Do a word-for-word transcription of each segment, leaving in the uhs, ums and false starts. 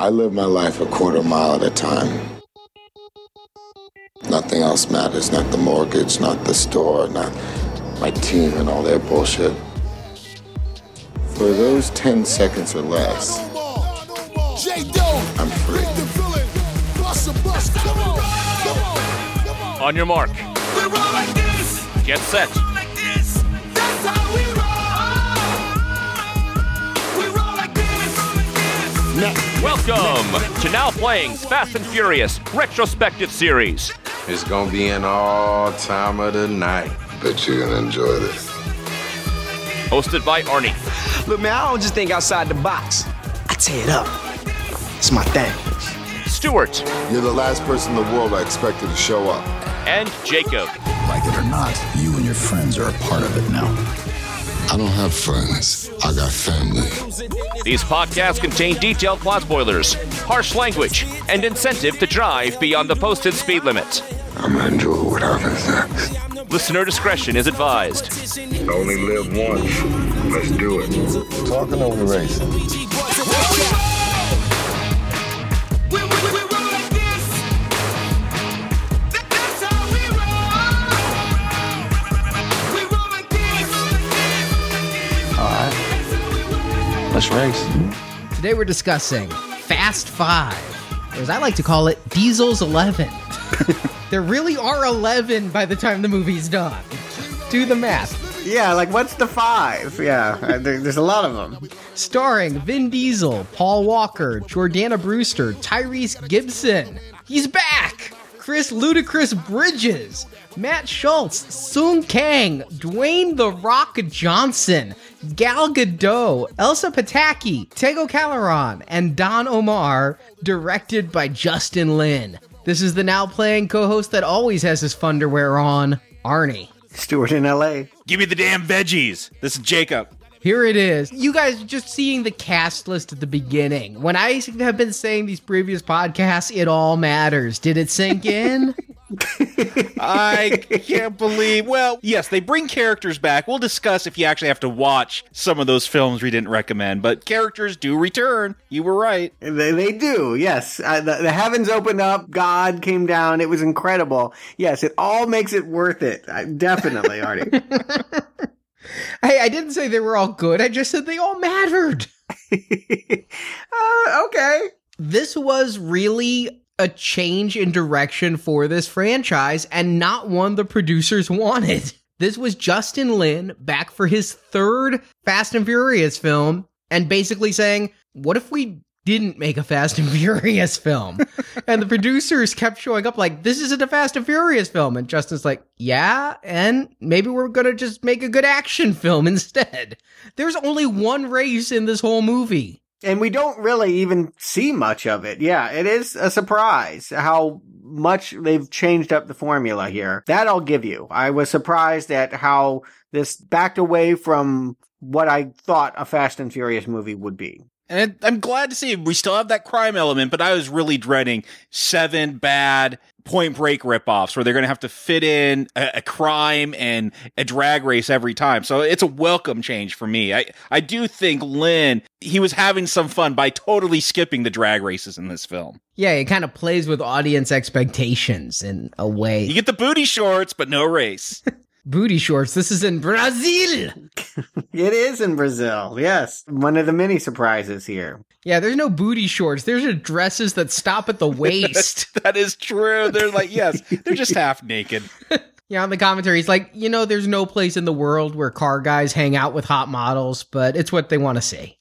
I live my life a quarter mile at a time. Nothing else matters, not the mortgage, not the store, not my team and all their bullshit. For those ten seconds or less, I'm free. On your mark. Get set. Welcome to Now Playing's Fast and Furious Retrospective Series. It's gonna be an all time of the night. Bet you're gonna enjoy this. Hosted by Arnie. Look, man, I don't just think outside the box. I tear it up. It's my thing. Stewart. You're the last person in the world I expected to show up. And Jacob. Like it or not, you and your friends are a part of it now. I don't have friends. I got family. These podcasts contain detailed plot spoilers, harsh language, and incentive to drive beyond the posted speed limit. I'm gonna enjoy what happens next. Listener discretion is advised. I only live once. Let's do it. Talking over the race. Let's race. Today we're discussing Fast Five, or as I like to call it, Diesel's Eleven. There really are eleven by the time the movie's done. Do the math. Yeah, like what's the five? Yeah, there, there's a lot of them. Starring Vin Diesel, Paul Walker, Jordana Brewster, Tyrese Gibson. He's back! Chris Ludacris Bridges, Matt Schultz, Sung Kang, Dwayne The Rock Johnson, Gal Gadot, Elsa Pataki, Tego Calderon, and Don Omar, directed by Justin Lin. This is the Now Playing co-host that always has his funderwear on, Arnie. Stewart in L A. Give me the damn veggies. This is Jacob. Here it is. You guys just seeing the cast list at the beginning. When I have been saying these previous podcasts, it all matters. Did it sink in? I can't believe. Well, yes, they bring characters back. We'll discuss if you actually have to watch some of those films we didn't recommend, but characters do return. You were right. They, they do, yes. Uh, the, the heavens opened up. God came down. It was incredible. Yes, it all makes it worth it. I, definitely, Artie. I, I didn't say they were all good. I just said they all mattered. uh, okay. This was really a change in direction for this franchise and not one the producers wanted. This was Justin Lin back for his third Fast and Furious film and basically saying, what if we didn't make a Fast and Furious film? And the producers kept showing up like, this isn't a Fast and Furious film. And Justin's like, yeah, and maybe we're going to just make a good action film instead. There's only one race in this whole movie. And we don't really even see much of it. Yeah, it is a surprise how much they've changed up the formula here. That I'll give you. I was surprised at how this backed away from what I thought a Fast and Furious movie would be. And I'm glad to see we still have that crime element, but I was really dreading seven bad Point Break ripoffs where they're going to have to fit in a, a crime and a drag race every time. So it's a welcome change for me. I, I do think Lin, he was having some fun by totally skipping the drag races in this film. Yeah, it kind of plays with audience expectations in a way. You get the booty shorts, but no race. Booty shorts. This is in Brazil. It is in Brazil. Yes. One of the many surprises here. Yeah, there's no booty shorts. There's dresses that stop at the waist. That is true. They're like, yes, they're just half naked. Yeah, on the commentary, he's like, you know, there's no place in the world where car guys hang out with hot models, but it's what they want to see.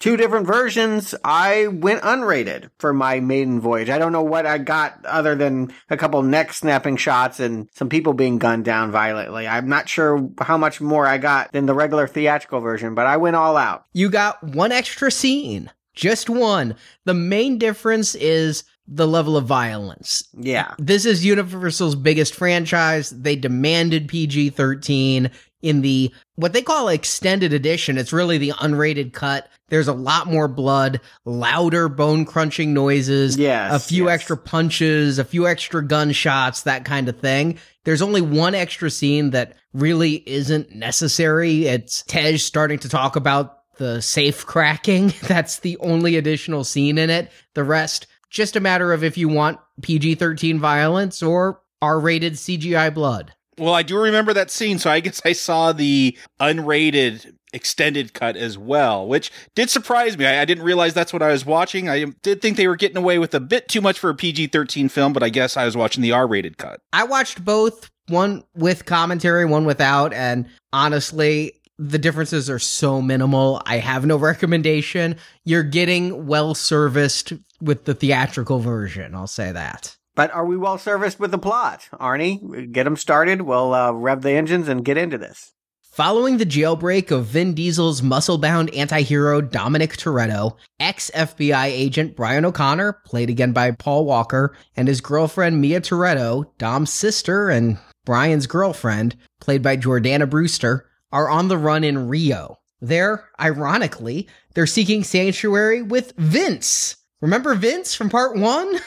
Two different versions. I went unrated for my maiden voyage. I don't know what I got other than a couple neck snapping shots and some people being gunned down violently. I'm not sure how much more I got than the regular theatrical version, but I went all out. You got one extra scene. Just one. The main difference is the level of violence. Yeah. This is Universal's biggest franchise. They demanded P G thirteen. In the, what they call extended edition, it's really the unrated cut. There's a lot more blood, louder bone-crunching noises, yes, a few yes. extra punches, a few extra gunshots, that kind of thing. There's only one extra scene that really isn't necessary. It's Tej starting to talk about the safe cracking. That's the only additional scene in it. The rest, just a matter of if you want P G thirteen violence or R-rated C G I blood. Well, I do remember that scene, so I guess I saw the unrated extended cut as well, which did surprise me. I, I didn't realize that's what I was watching. I did think they were getting away with a bit too much for a P G thirteen film, but I guess I was watching the R-rated cut. I watched both, one with commentary, one without, and honestly, the differences are so minimal. I have no recommendation. You're getting well-serviced with the theatrical version, I'll say that. But are we well-serviced with the plot, Arnie? Get them started, we'll uh, rev the engines and get into this. Following the jailbreak of Vin Diesel's muscle-bound anti-hero Dominic Toretto, ex-F B I agent Brian O'Connor, played again by Paul Walker, and his girlfriend Mia Toretto, Dom's sister and Brian's girlfriend, played by Jordana Brewster, are on the run in Rio. There, ironically, they're seeking sanctuary with Vince. Remember Vince from part one?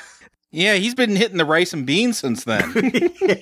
Yeah, he's been hitting the rice and beans since then.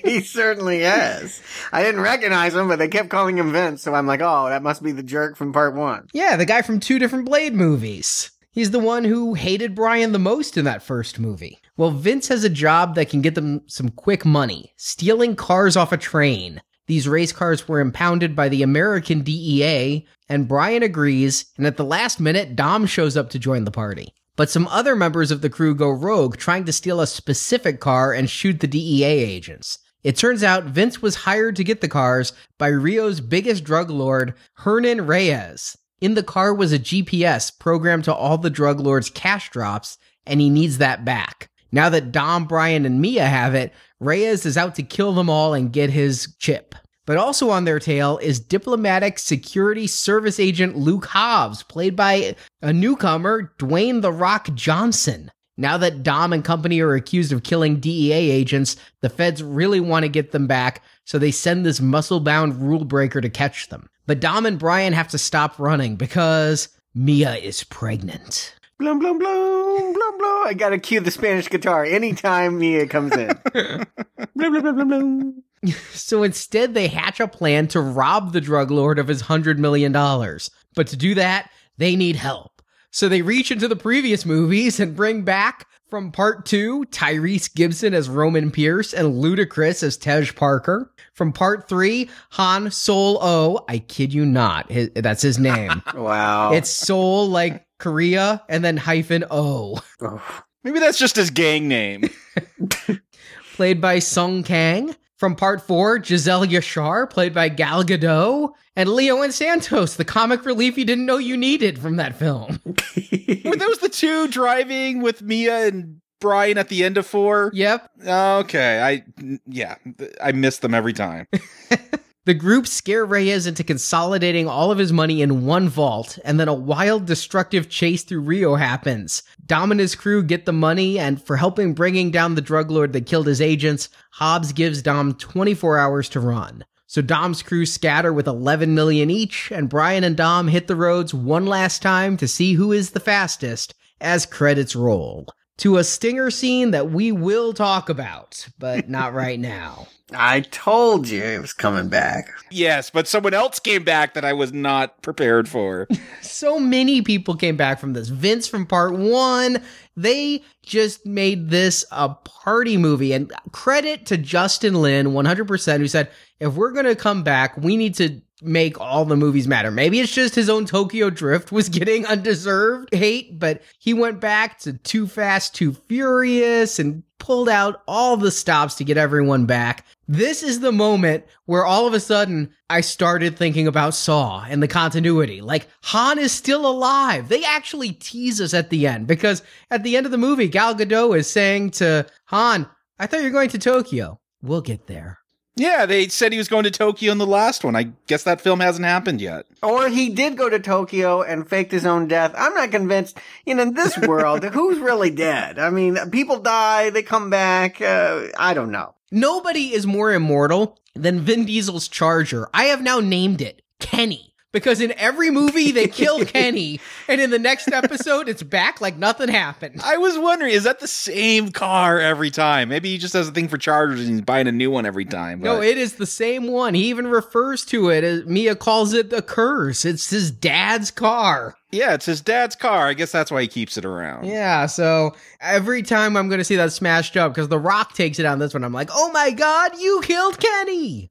He certainly has. I didn't recognize him, but they kept calling him Vince, so I'm like, oh, that must be the jerk from part one. Yeah, the guy from two different Blade movies. He's the one who hated Brian the most in that first movie. Well, Vince has a job that can get them some quick money, stealing cars off a train. These race cars were impounded by the American D E A, and Brian agrees, and at the last minute, Dom shows up to join the party. But some other members of the crew go rogue, trying to steal a specific car and shoot the D E A agents. It turns out Vince was hired to get the cars by Rio's biggest drug lord, Hernan Reyes. In the car was a G P S programmed to all the drug lord's cash drops, and he needs that back. Now that Dom, Brian, and Mia have it, Reyes is out to kill them all and get his chip. But also on their tail is diplomatic security service agent Luke Hobbs, played by a newcomer, Dwayne "The Rock" Johnson. Now that Dom and company are accused of killing D E A agents, the feds really want to get them back, so they send this muscle-bound rule breaker to catch them. But Dom and Brian have to stop running because Mia is pregnant. Blum, blum, blum, blum, blum. I gotta cue the Spanish guitar anytime Mia comes in. Blum, blum, blum, blum, blum. So instead, they hatch a plan to rob the drug lord of his one hundred million dollars. But to do that, they need help. So they reach into the previous movies and bring back, from part two, Tyrese Gibson as Roman Pierce and Ludacris as Tej Parker. From part three, Han Sol-O, I kid you not, his, that's his name. Wow. It's Seoul, like Korea, and then hyphen O. Maybe that's just his gang name. Played by Sung Kang. From part four, Giselle Yashar, played by Gal Gadot, and Leo and Santos, the comic relief you didn't know you needed from that film. Were those the two driving with Mia and Brian at the end of four? Yep. Okay, I, yeah, I miss them every time. The group scare Reyes into consolidating all of his money in one vault, and then a wild, destructive chase through Rio happens. Dom and his crew get the money, and for helping bringing down the drug lord that killed his agents, Hobbs gives Dom twenty-four hours to run. So Dom's crew scatter with eleven million each, and Brian and Dom hit the roads one last time to see who is the fastest as credits roll. To a stinger scene that we will talk about, but not right now. I told you it was coming back. Yes, but someone else came back that I was not prepared for. So many people came back from this. Vince from part one. They just made this a party movie. And credit to Justin Lin, one hundred percent, who said, if we're going to come back, we need to make all the movies matter. Maybe it's just his own Tokyo Drift was getting undeserved hate, but he went back to Too Fast, Too Furious and pulled out all the stops to get everyone back. This is the moment where all of a sudden I started thinking about Saw and the continuity. Like, Han is still alive. They actually tease us at the end because at the end of the movie, Gal Gadot is saying to Han, I thought you were going to Tokyo. We'll get there. Yeah, they said he was going to Tokyo in the last one. I guess that film hasn't happened yet. Or he did go to Tokyo and faked his own death. I'm not convinced. You know, in this world, who's really dead? I mean, people die, they come back. Uh, I don't know. Nobody is more immortal than Vin Diesel's Charger. I have now named it Kenny. Because in every movie, they kill Kenny, and in the next episode, it's back like nothing happened. I was wondering, is that the same car every time? Maybe he just has a thing for Chargers, and he's buying a new one every time. But. No, it is the same one. He even refers to it. As Mia calls it the curse. It's his dad's car. Yeah, it's his dad's car. I guess that's why he keeps it around. Yeah, so every time I'm going to see that smashed up, because The Rock takes it on this one, I'm like, oh my God, you killed Kenny!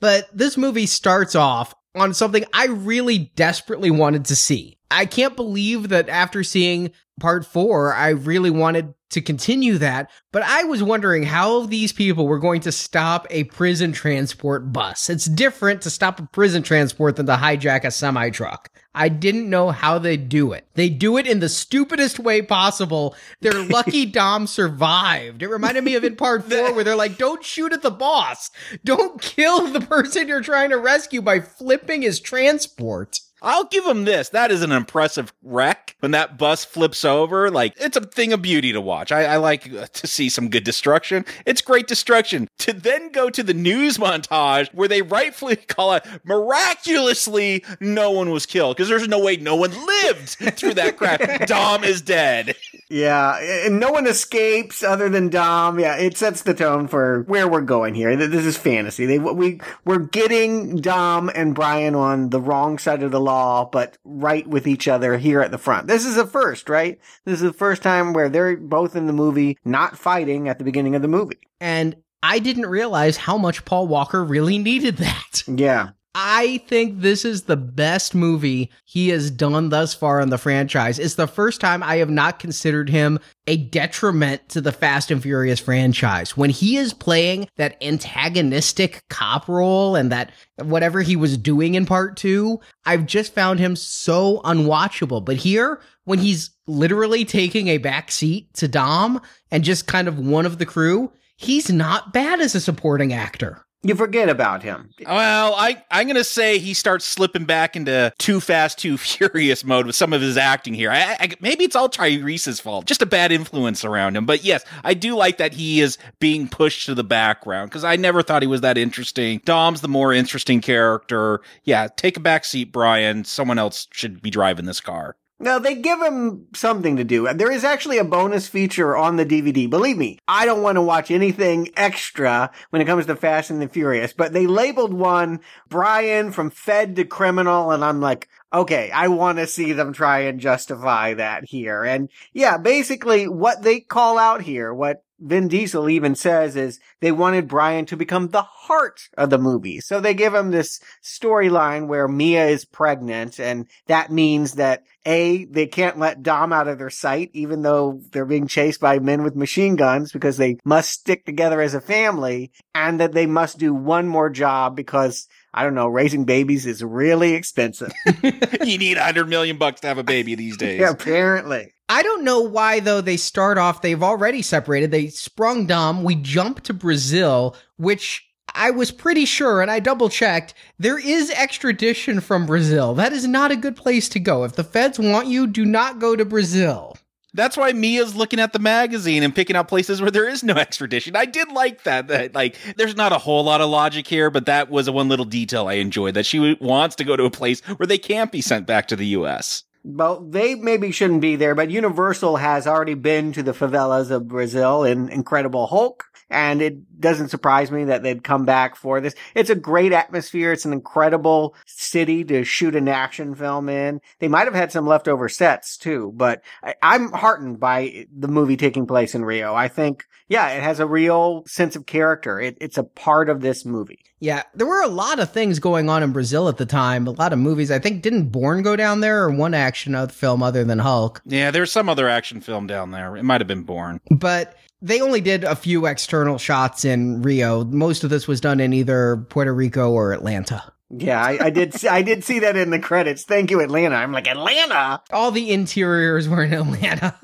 But this movie starts off on something I really desperately wanted to see. I can't believe that after seeing part four, I really wanted to continue that, but I was wondering how these people were going to stop a prison transport bus. It's different to stop a prison transport than to hijack a semi-truck. I didn't know how they do it. They do it in the stupidest way possible. Their lucky Dom survived. It reminded me of in part four where they're like, don't shoot at the boss. Don't kill the person you're trying to rescue by flipping his transport. I'll give him this. That is an impressive wreck. When that bus flips over, like, it's a thing of beauty to watch. I, I like to see some good destruction. It's great destruction. To then go to the news montage where they rightfully call out, miraculously, no one was killed. Because there's no way no one lived through that crap. Dom is dead. Yeah, and no one escapes other than Dom. Yeah, it sets the tone for where we're going here. This is fantasy. They we We're getting Dom and Brian on the wrong side of the law, but right with each other here at the front. This is the first, right? This is the first time where they're both in the movie not fighting at the beginning of the movie. And I didn't realize how much Paul Walker really needed that. Yeah. I think this is the best movie he has done thus far in the franchise. It's the first time I have not considered him a detriment to the Fast and Furious franchise. When he is playing that antagonistic cop role and that whatever he was doing in part two, I've just found him so unwatchable. But here, when he's literally taking a backseat to Dom and just kind of one of the crew, he's not bad as a supporting actor. You forget about him. Well, I, I'm going to say he starts slipping back into too fast, too furious mode with some of his acting here. I, I, maybe it's all Tyrese's fault. Just a bad influence around him. But yes, I do like that he is being pushed to the background because I never thought he was that interesting. Dom's the more interesting character. Yeah, take a back seat, Brian. Someone else should be driving this car. Now, they give him something to do. There is actually a bonus feature on the D V D. Believe me, I don't want to watch anything extra when it comes to Fast and the Furious, but they labeled one Brian from Fed to Criminal, and I'm like, okay, I want to see them try and justify that here. And yeah, basically what they call out here, what Vin Diesel even says is they wanted Brian to become the heart of the movie. So they give him this storyline where Mia is pregnant, and that means that A, they can't let Dom out of their sight, even though they're being chased by men with machine guns, because they must stick together as a family, and that they must do one more job because, I don't know, raising babies is really expensive. You need a hundred million bucks to have a baby these days. Yeah, apparently. I don't know why, though, they start off, they've already separated, they sprung Dom, we jump to Brazil, which I was pretty sure, and I double-checked, there is extradition from Brazil. That is not a good place to go. If the feds want you, do not go to Brazil. That's why Mia's looking at the magazine and picking out places where there is no extradition. I did like that. that like, there's not a whole lot of logic here, but that was a one little detail I enjoyed, that she wants to go to a place where they can't be sent back to the U S Well, they maybe shouldn't be there, but Universal has already been to the favelas of Brazil in Incredible Hulk, and it doesn't surprise me that they'd come back for this. It's a great atmosphere. It's an incredible city to shoot an action film in. They might have had some leftover sets, too, but I- I'm heartened by the movie taking place in Rio. I think, yeah, it has a real sense of character. It- it's a part of this movie. Yeah, there were a lot of things going on in Brazil at the time. A lot of movies. I think, didn't Bourne go down there, or one action film other than Hulk? Yeah, there's some other action film down there. It might have been Bourne. But they only did a few external shots in Rio. Most of this was done in either Puerto Rico or Atlanta. Yeah, I, I did. I did see that in the credits. Thank you, Atlanta. I'm like, Atlanta? All the interiors were in Atlanta.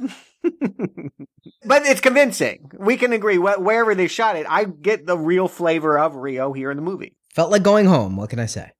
But it's convincing. We can agree. Wh- wherever they shot it, I get the real flavor of Rio here in the movie. Felt like going home. What can I say?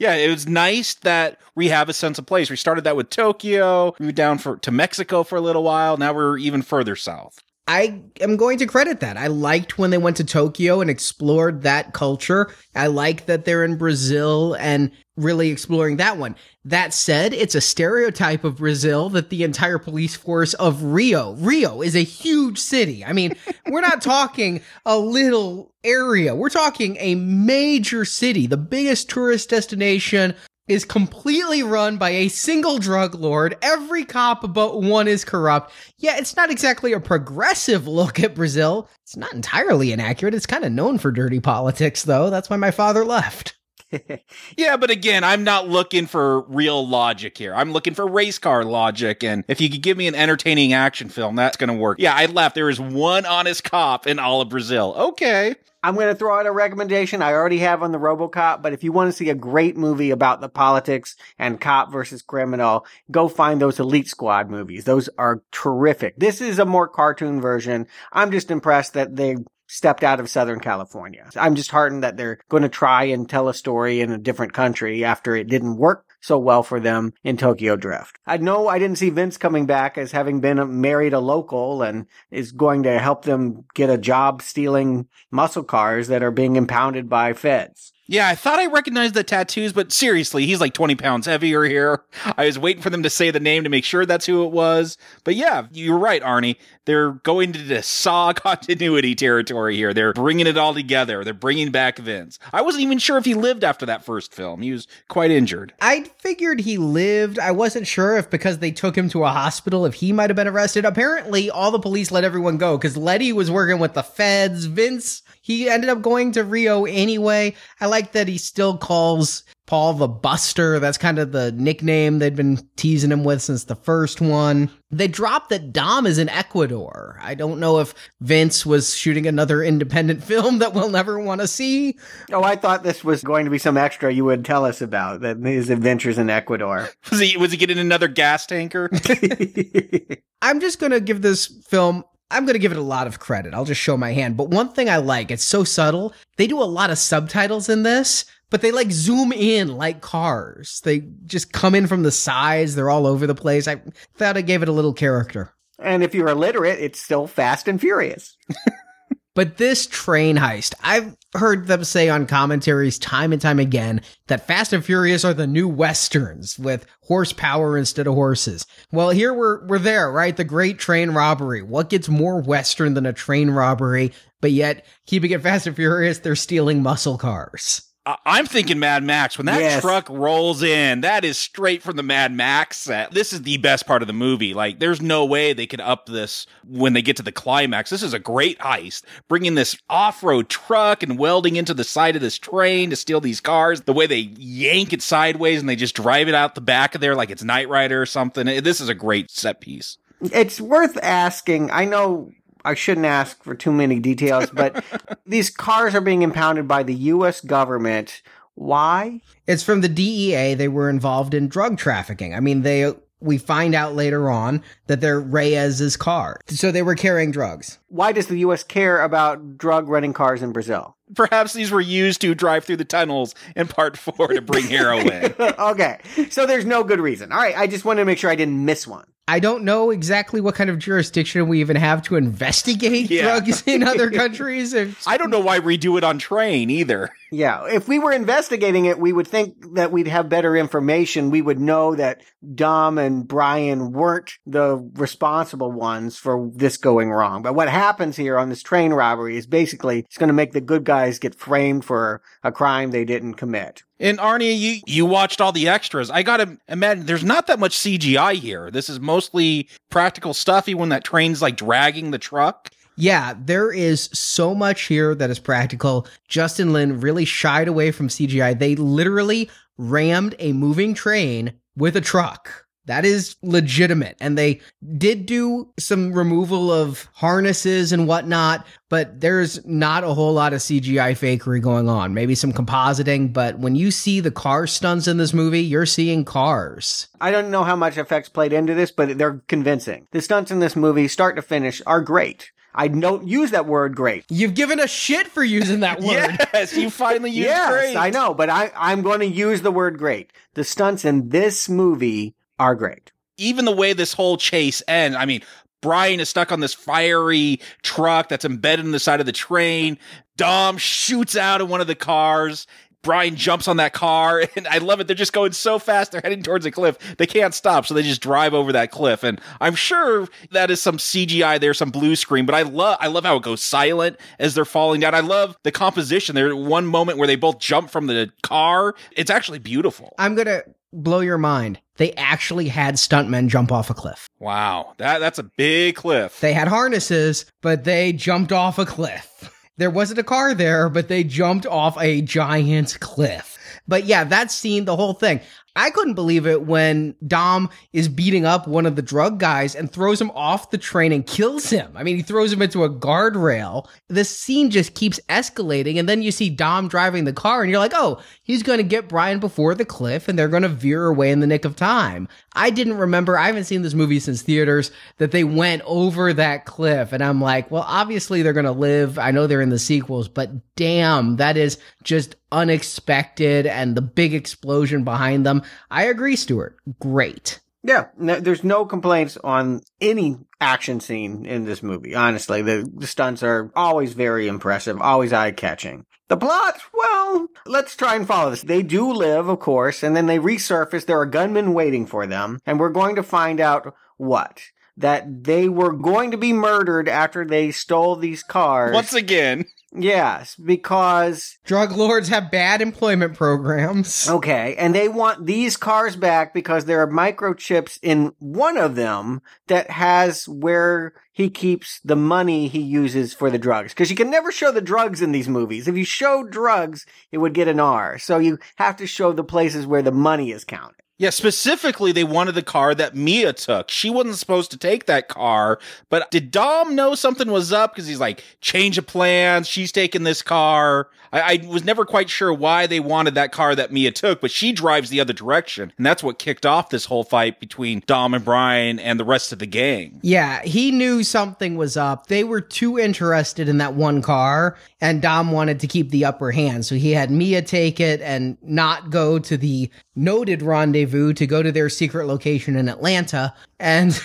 Yeah, it was nice that we have a sense of place. We started that with Tokyo. We went down for, to Mexico for a little while. Now we're even further south. I am going to credit that. I liked when they went to Tokyo and explored that culture. I like that they're in Brazil and really exploring that one. That said, it's a stereotype of Brazil that the entire police force of Rio, Rio is a huge city. I mean, we're not talking a little area. We're talking a major city. The biggest tourist destination is completely run by a single drug lord. Every cop but one is corrupt. Yeah, it's not exactly a progressive look at Brazil. It's not entirely inaccurate. It's kind of known for dirty politics, though. That's why my father left. Yeah, but again, I'm not looking for real logic here. I'm looking for race car logic. And if you could give me an entertaining action film, that's going to work. Yeah, I left. There is one honest cop in all of Brazil. Okay. I'm going to throw out a recommendation I already have on the RoboCop, but if you want to see a great movie about the politics and cop versus criminal, go find those Elite Squad movies. Those are terrific. This is a more cartoon version. I'm just impressed that they stepped out of Southern California. I'm just heartened that they're going to try and tell a story in a different country after it didn't work so well for them in Tokyo Drift. I know I didn't see Vince coming back as having been married a local and is going to help them get a job stealing muscle cars that are being impounded by feds. Yeah, I thought I recognized the tattoos, but seriously, he's like twenty pounds heavier here. I was waiting for them to say the name to make sure that's who it was. But yeah, you're right, Arnie. They're going into the Saw continuity territory here. They're bringing it all together. They're bringing back Vince. I wasn't even sure if he lived after that first film. He was quite injured. I figured he lived. I wasn't sure if because they took him to a hospital, if he might have been arrested. Apparently, all the police let everyone go because Letty was working with the feds. Vince, he ended up going to Rio anyway. I like Like that he still calls Paul the Buster. That's kind of the nickname they'd been teasing him with since the first one. They dropped that Dom is in Ecuador. I don't know if Vince was shooting another independent film that we'll never want to see. Oh, I thought this was going to be some extra you would tell us about, that his adventures in Ecuador. Was he, was he getting another gas tanker? I'm just going to give this film... I'm going to give it a lot of credit. I'll just show my hand. But one thing I like, it's so subtle. They do a lot of subtitles in this, but they like zoom in like cars. They just come in from the sides. They're all over the place. I thought I gave it a little character. And if you're illiterate, it's still Fast and Furious. But this train heist, I've heard them say on commentaries time and time again that Fast and Furious are the new Westerns with horsepower instead of horses. Well, here we're we're there, right? The great train robbery. What gets more Western than a train robbery? But yet, keeping it Fast and Furious, they're stealing muscle cars. I'm thinking Mad Max. When that yes. truck rolls in, that is straight from the Mad Max set. This is the best part of the movie. Like, there's no way they could up this when they get to the climax. This is a great heist. Bringing this off-road truck and welding into the side of this train to steal these cars. The way they yank it sideways and they just drive it out the back of there like it's Knight Rider or something. This is a great set piece. It's worth asking. I know... I shouldn't ask for too many details, but these cars are being impounded by the U S government. Why? It's from the D E A. They were involved in drug trafficking. I mean, they we find out later on that they're Reyes's car. So they were carrying drugs. Why does the U S care about drug-running cars in Brazil? Perhaps these were used to drive through the tunnels in part four to bring heroin. Okay. So there's no good reason. All right. I just wanted to make sure I didn't miss one. I don't know exactly what kind of jurisdiction we even have to investigate yeah. drugs in other countries. I don't know why we do it on train either. Yeah. If we were investigating it, we would think that we'd have better information. We would know that Dom and Brian weren't the responsible ones for this going wrong. But what happens here on this train robbery is basically it's going to make the good guy get framed for a crime they didn't commit. And Arnie, you, you watched all the extras. I gotta imagine there's not that much C G I here. This is mostly practical stuff, even when that train's like dragging the truck. Yeah, there is so much here that is practical. Justin Lin really shied away from C G I. They literally rammed a moving train with a truck. That is legitimate. And they did do some removal of harnesses and whatnot, but there's not a whole lot of C G I fakery going on. Maybe some compositing, but when you see the car stunts in this movie, you're seeing cars. I don't know how much effects played into this, but they're convincing. The stunts in this movie, start to finish, are great. I don't use that word great. You've given us shit for using that word. Yes, you finally used yes, great. Yes, I know, but I, I'm going to use the word great. The stunts in this movie... are great. Even the way this whole chase ends, I mean, Brian is stuck on this fiery truck that's embedded in the side of the train. Dom shoots out of one of the cars. Brian jumps on that car, and I love it. They're just going so fast. They're heading towards a cliff. They can't stop, so they just drive over that cliff. And I'm sure that is some C G I there, some blue screen, but I love I love how it goes silent as they're falling down. I love the composition. There's one moment where they both jump from the car. It's actually beautiful. I'm going to blow your mind. They actually had stuntmen jump off a cliff. Wow, that that's a big cliff. They had harnesses, but they jumped off a cliff. There wasn't a car there, but they jumped off a giant cliff. But yeah, that scene, the whole thing. I couldn't believe it when Dom is beating up one of the drug guys and throws him off the train and kills him. I mean, he throws him into a guardrail. This scene just keeps escalating. And then you see Dom driving the car and you're like, oh, he's going to get Brian before the cliff and they're going to veer away in the nick of time. I didn't remember. I haven't seen this movie since theaters that they went over that cliff. And I'm like, well, obviously they're going to live. I know they're in the sequels, but damn, that is just unexpected, and the big explosion behind them. I agree, Stewart. Great. Yeah, no, there's no complaints on any action scene in this movie. Honestly, the, the stunts are always very impressive, always eye-catching. The plot, well, let's try and follow this. They do live, of course, and then they resurface. There are gunmen waiting for them, and we're going to find out what? That they were going to be murdered after they stole these cars. Once again. Yes, because drug lords have bad employment programs. Okay, and they want these cars back because there are microchips in one of them that has where he keeps the money he uses for the drugs. Because you can never show the drugs in these movies. If you show drugs, it would get an R. So you have to show the places where the money is counted. Yeah, specifically, they wanted the car that Mia took. She wasn't supposed to take that car, but did Dom know something was up? Because he's like, change of plans, she's taking this car. I-, I was never quite sure why they wanted that car that Mia took, but she drives the other direction. And that's what kicked off this whole fight between Dom and Brian and the rest of the gang. Yeah, he knew something was up. They were too interested in that one car, and Dom wanted to keep the upper hand. So he had Mia take it and not go to the noted rendezvous to go to their secret location in Atlanta. And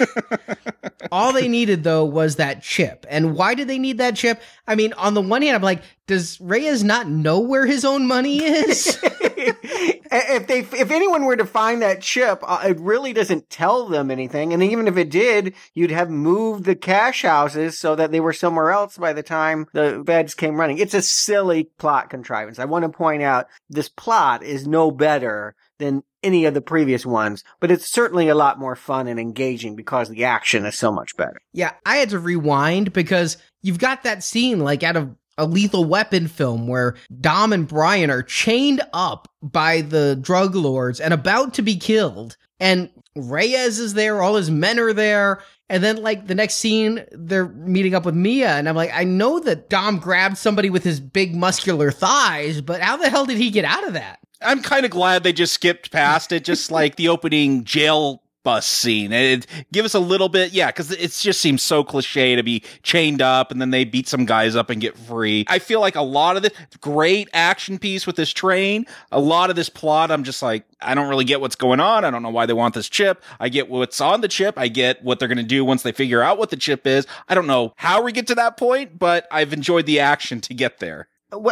all they needed, though, was that chip. And why did they need that chip? I mean, on the one hand, I'm like, does Reyes not know where his own money is? If they, if anyone were to find that chip, uh, it really doesn't tell them anything. And even if it did, you'd have moved the cash houses so that they were somewhere else by the time the feds came running. It's a silly plot contrivance. I want to point out this plot is no better than any of the previous ones, but it's certainly a lot more fun and engaging because the action is so much better. Yeah, I had to rewind because you've got that scene like out of a Lethal Weapon film where Dom and Brian are chained up by the drug lords and about to be killed. And Reyes is there, all his men are there. And then like the next scene, they're meeting up with Mia. And I'm like, I know that Dom grabbed somebody with his big muscular thighs, but how the hell did he get out of that? I'm kind of glad they just skipped past it, just like the opening jail bus scene. It, it give us a little bit, yeah, because it just seems so cliche to be chained up and then they beat some guys up and get free. I feel like a lot of this great action piece with this train, a lot of this plot, I'm just like, I don't really get what's going on. I don't know why they want this chip. I get what's on the chip. I get what they're going to do once they figure out what the chip is. I don't know how we get to that point, but I've enjoyed the action to get there.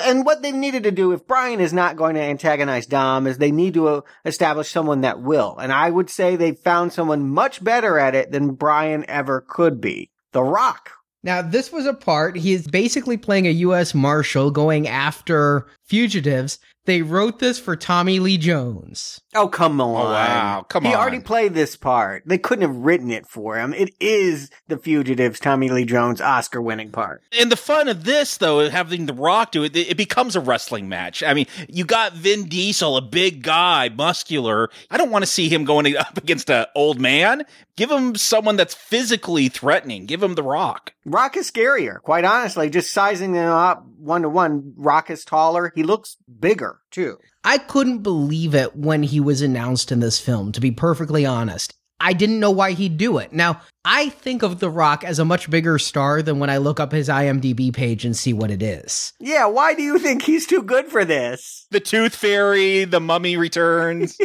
And what they needed to do, if Brian is not going to antagonize Dom, is they need to establish someone that will. And I would say they found someone much better at it than Brian ever could be. The Rock. Now, this was a part, he is basically playing a U S Marshal going after fugitives. They wrote this for Tommy Lee Jones. Oh, come on. Oh, wow, come on. He already played this part. They couldn't have written it for him. It is The Fugitive's Tommy Lee Jones Oscar-winning part. And the fun of this, though, having The Rock do it, it becomes a wrestling match. I mean, you got Vin Diesel, a big guy, muscular. I don't want to see him going up against an old man. Give him someone that's physically threatening. Give him The Rock. Rock is scarier, quite honestly. Just sizing them up one-to-one, Rock is taller. He looks bigger, too. I couldn't believe it when he was announced in this film, to be perfectly honest. I didn't know why he'd do it. Now, I think of The Rock as a much bigger star than when I look up his IMDb page and see what it is. Yeah, why do you think he's too good for this? The Tooth Fairy, The Mummy Returns,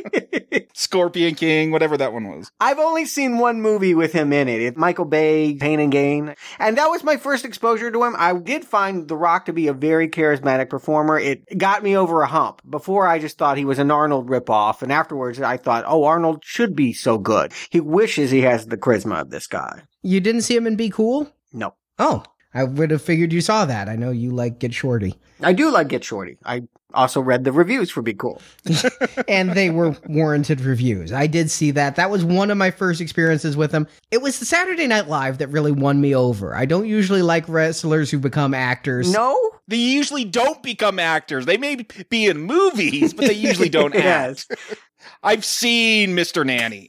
Scorpion King, whatever that one was. I've only seen one movie with him in it. It's Michael Bay, Pain and Gain. And that was my first exposure to him. I did find The Rock to be a very charismatic performer. It got me over a hump. Before, I just thought he was an Arnold ripoff. And afterwards, I thought, oh, Arnold should be so good. He wishes he has the charisma of this guy. You didn't see him in Be Cool? No. Oh, I would have figured you saw that. I know you like Get Shorty. I do like Get Shorty. I also read the reviews for Be Cool. And they were warranted reviews. I did see that. That was one of my first experiences with him. It was the Saturday Night Live that really won me over. I don't usually like wrestlers who become actors. No? They usually don't become actors. They may be in movies, but they usually don't yes. act. I've seen Mister Nanny.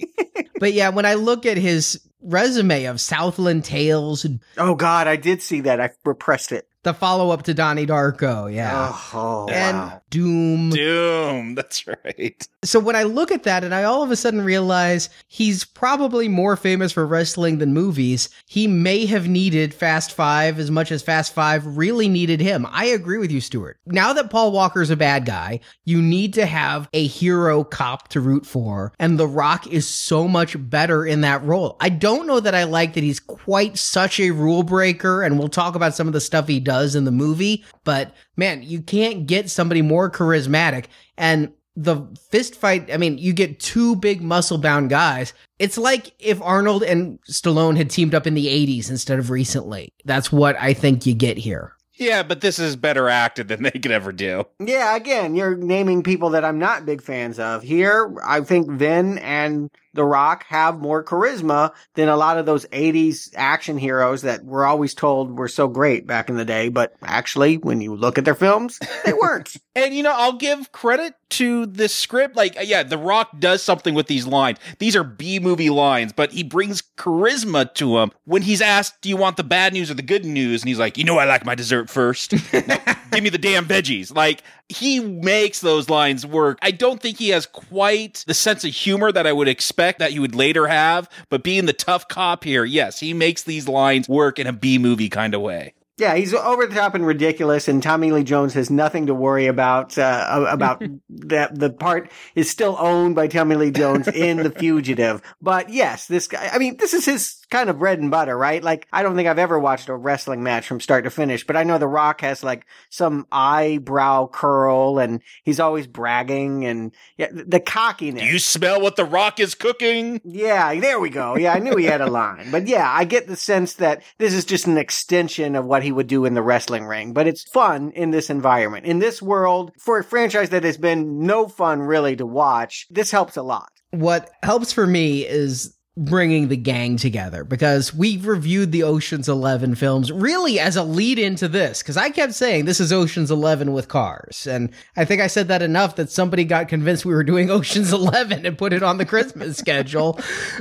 But yeah, when I look at his resume of Southland Tales. Oh, God, I did see that. I repressed it. The follow-up to Donnie Darko, yeah. Oh, oh, and wow. Doom. Doom, that's right. So when I look at that and I all of a sudden realize he's probably more famous for wrestling than movies, he may have needed Fast Five as much as Fast Five really needed him. I agree with you, Stewart. Now that Paul Walker's a bad guy, you need to have a hero cop to root for, and The Rock is so much better in that role. I don't know that I like that he's quite such a rule breaker, and we'll talk about some of the stuff he does. in the movie, but man, you can't get somebody more charismatic. And the fist fight, I mean, you get two big muscle-bound guys. It's like if Arnold and Stallone had teamed up in the eighties instead of recently. That's what I think you get here. Yeah, but this is better acted than they could ever do. Yeah, again, you're naming people that I'm not big fans of. Here, I think Vin and The Rock have more charisma than a lot of those eighties action heroes that we're always told were so great back in the day. But actually, when you look at their films, they weren't. And, you know, I'll give credit to the script. Like, yeah, The Rock does something with these lines. These are B-movie lines, but he brings charisma to them. When he's asked, do you want the bad news or the good news? And he's like, you know, I like my dessert first. Give me the damn veggies. Like, he makes those lines work. I don't think he has quite the sense of humor that I would expect that you would later have, but being the tough cop here, yes, he makes these lines work in a B-movie kind of way. Yeah, he's over the top and ridiculous, and Tommy Lee Jones has nothing to worry about. Uh, about that, the part is still owned by Tommy Lee Jones in The Fugitive. But yes, this guy, I mean, this is his kind of bread and butter, right? Like, I don't think I've ever watched a wrestling match from start to finish, but I know The Rock has like some eyebrow curl, and he's always bragging, and yeah, the cockiness. Do you smell what The Rock is cooking? Yeah, there we go. Yeah, I knew he had a line. But yeah, I get the sense that this is just an extension of what he would do in the wrestling ring, but it's fun in this environment, in this world, for a franchise that has been no fun really to watch. This helps a lot. What helps for me is bringing the gang together, because we reviewed the Ocean's Eleven films really as a lead into this, because I kept saying this is Ocean's Eleven with cars, and I think I said that enough that somebody got convinced we were doing Ocean's Eleven and put it on the Christmas schedule.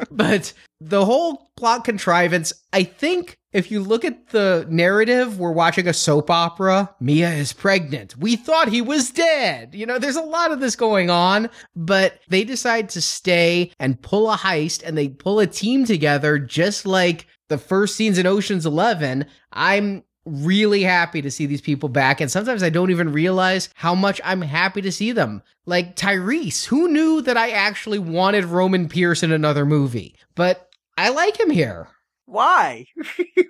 But the whole plot contrivance, I think if you look at the narrative, we're watching a soap opera. Mia is pregnant. We thought he was dead. You know, there's a lot of this going on, but they decide to stay and pull a heist, and they pull a team together just like the first scenes in Ocean's Eleven. I'm really happy to see these people back, and sometimes I don't even realize how much I'm happy to see them. Like Tyrese, who knew that I actually wanted Roman Pierce in another movie? But I like him here. Why?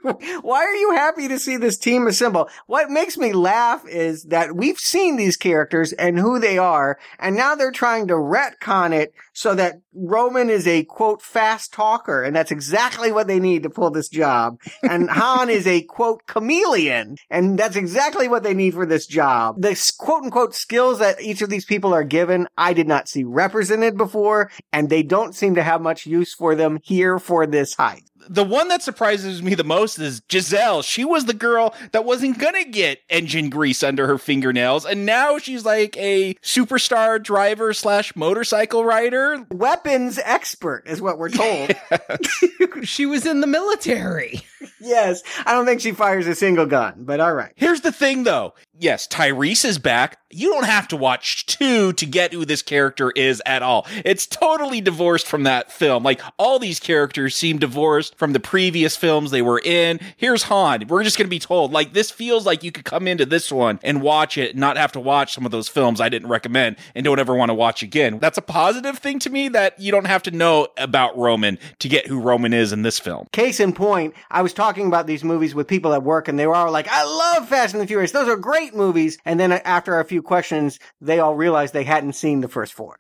Why are you happy to see this team assemble? What makes me laugh is that we've seen these characters and who they are, and now they're trying to retcon it so that Roman is a, quote, fast talker, and that's exactly what they need to pull this job. And Han is a, quote, chameleon, and that's exactly what they need for this job. The, quote, unquote, skills that each of these people are given, I did not see represented before, and they don't seem to have much use for them here for this height. The one that surprises me the most is Giselle. She was the girl that wasn't going to get engine grease under her fingernails, and now she's like a superstar driver slash motorcycle rider. Weapons expert is what we're told. Yes. She was in the military. Yes. I don't think she fires a single gun, but all right. Here's the thing, though. yes, Tyrese is back. You don't have to watch two to get who this character is at all. It's totally divorced from that film. Like, all these characters seem divorced from the previous films they were in. Here's Han. We're just going to be told. Like, this feels like you could come into this one and watch it and not have to watch some of those films I didn't recommend and don't ever want to watch again. That's a positive thing to me, that you don't have to know about Roman to get who Roman is in this film. Case in point, I was talking about these movies with people at work, and they were all like, I love Fast and the Furious. Those are great movies. And then after a few questions, they all realized they hadn't seen the first four.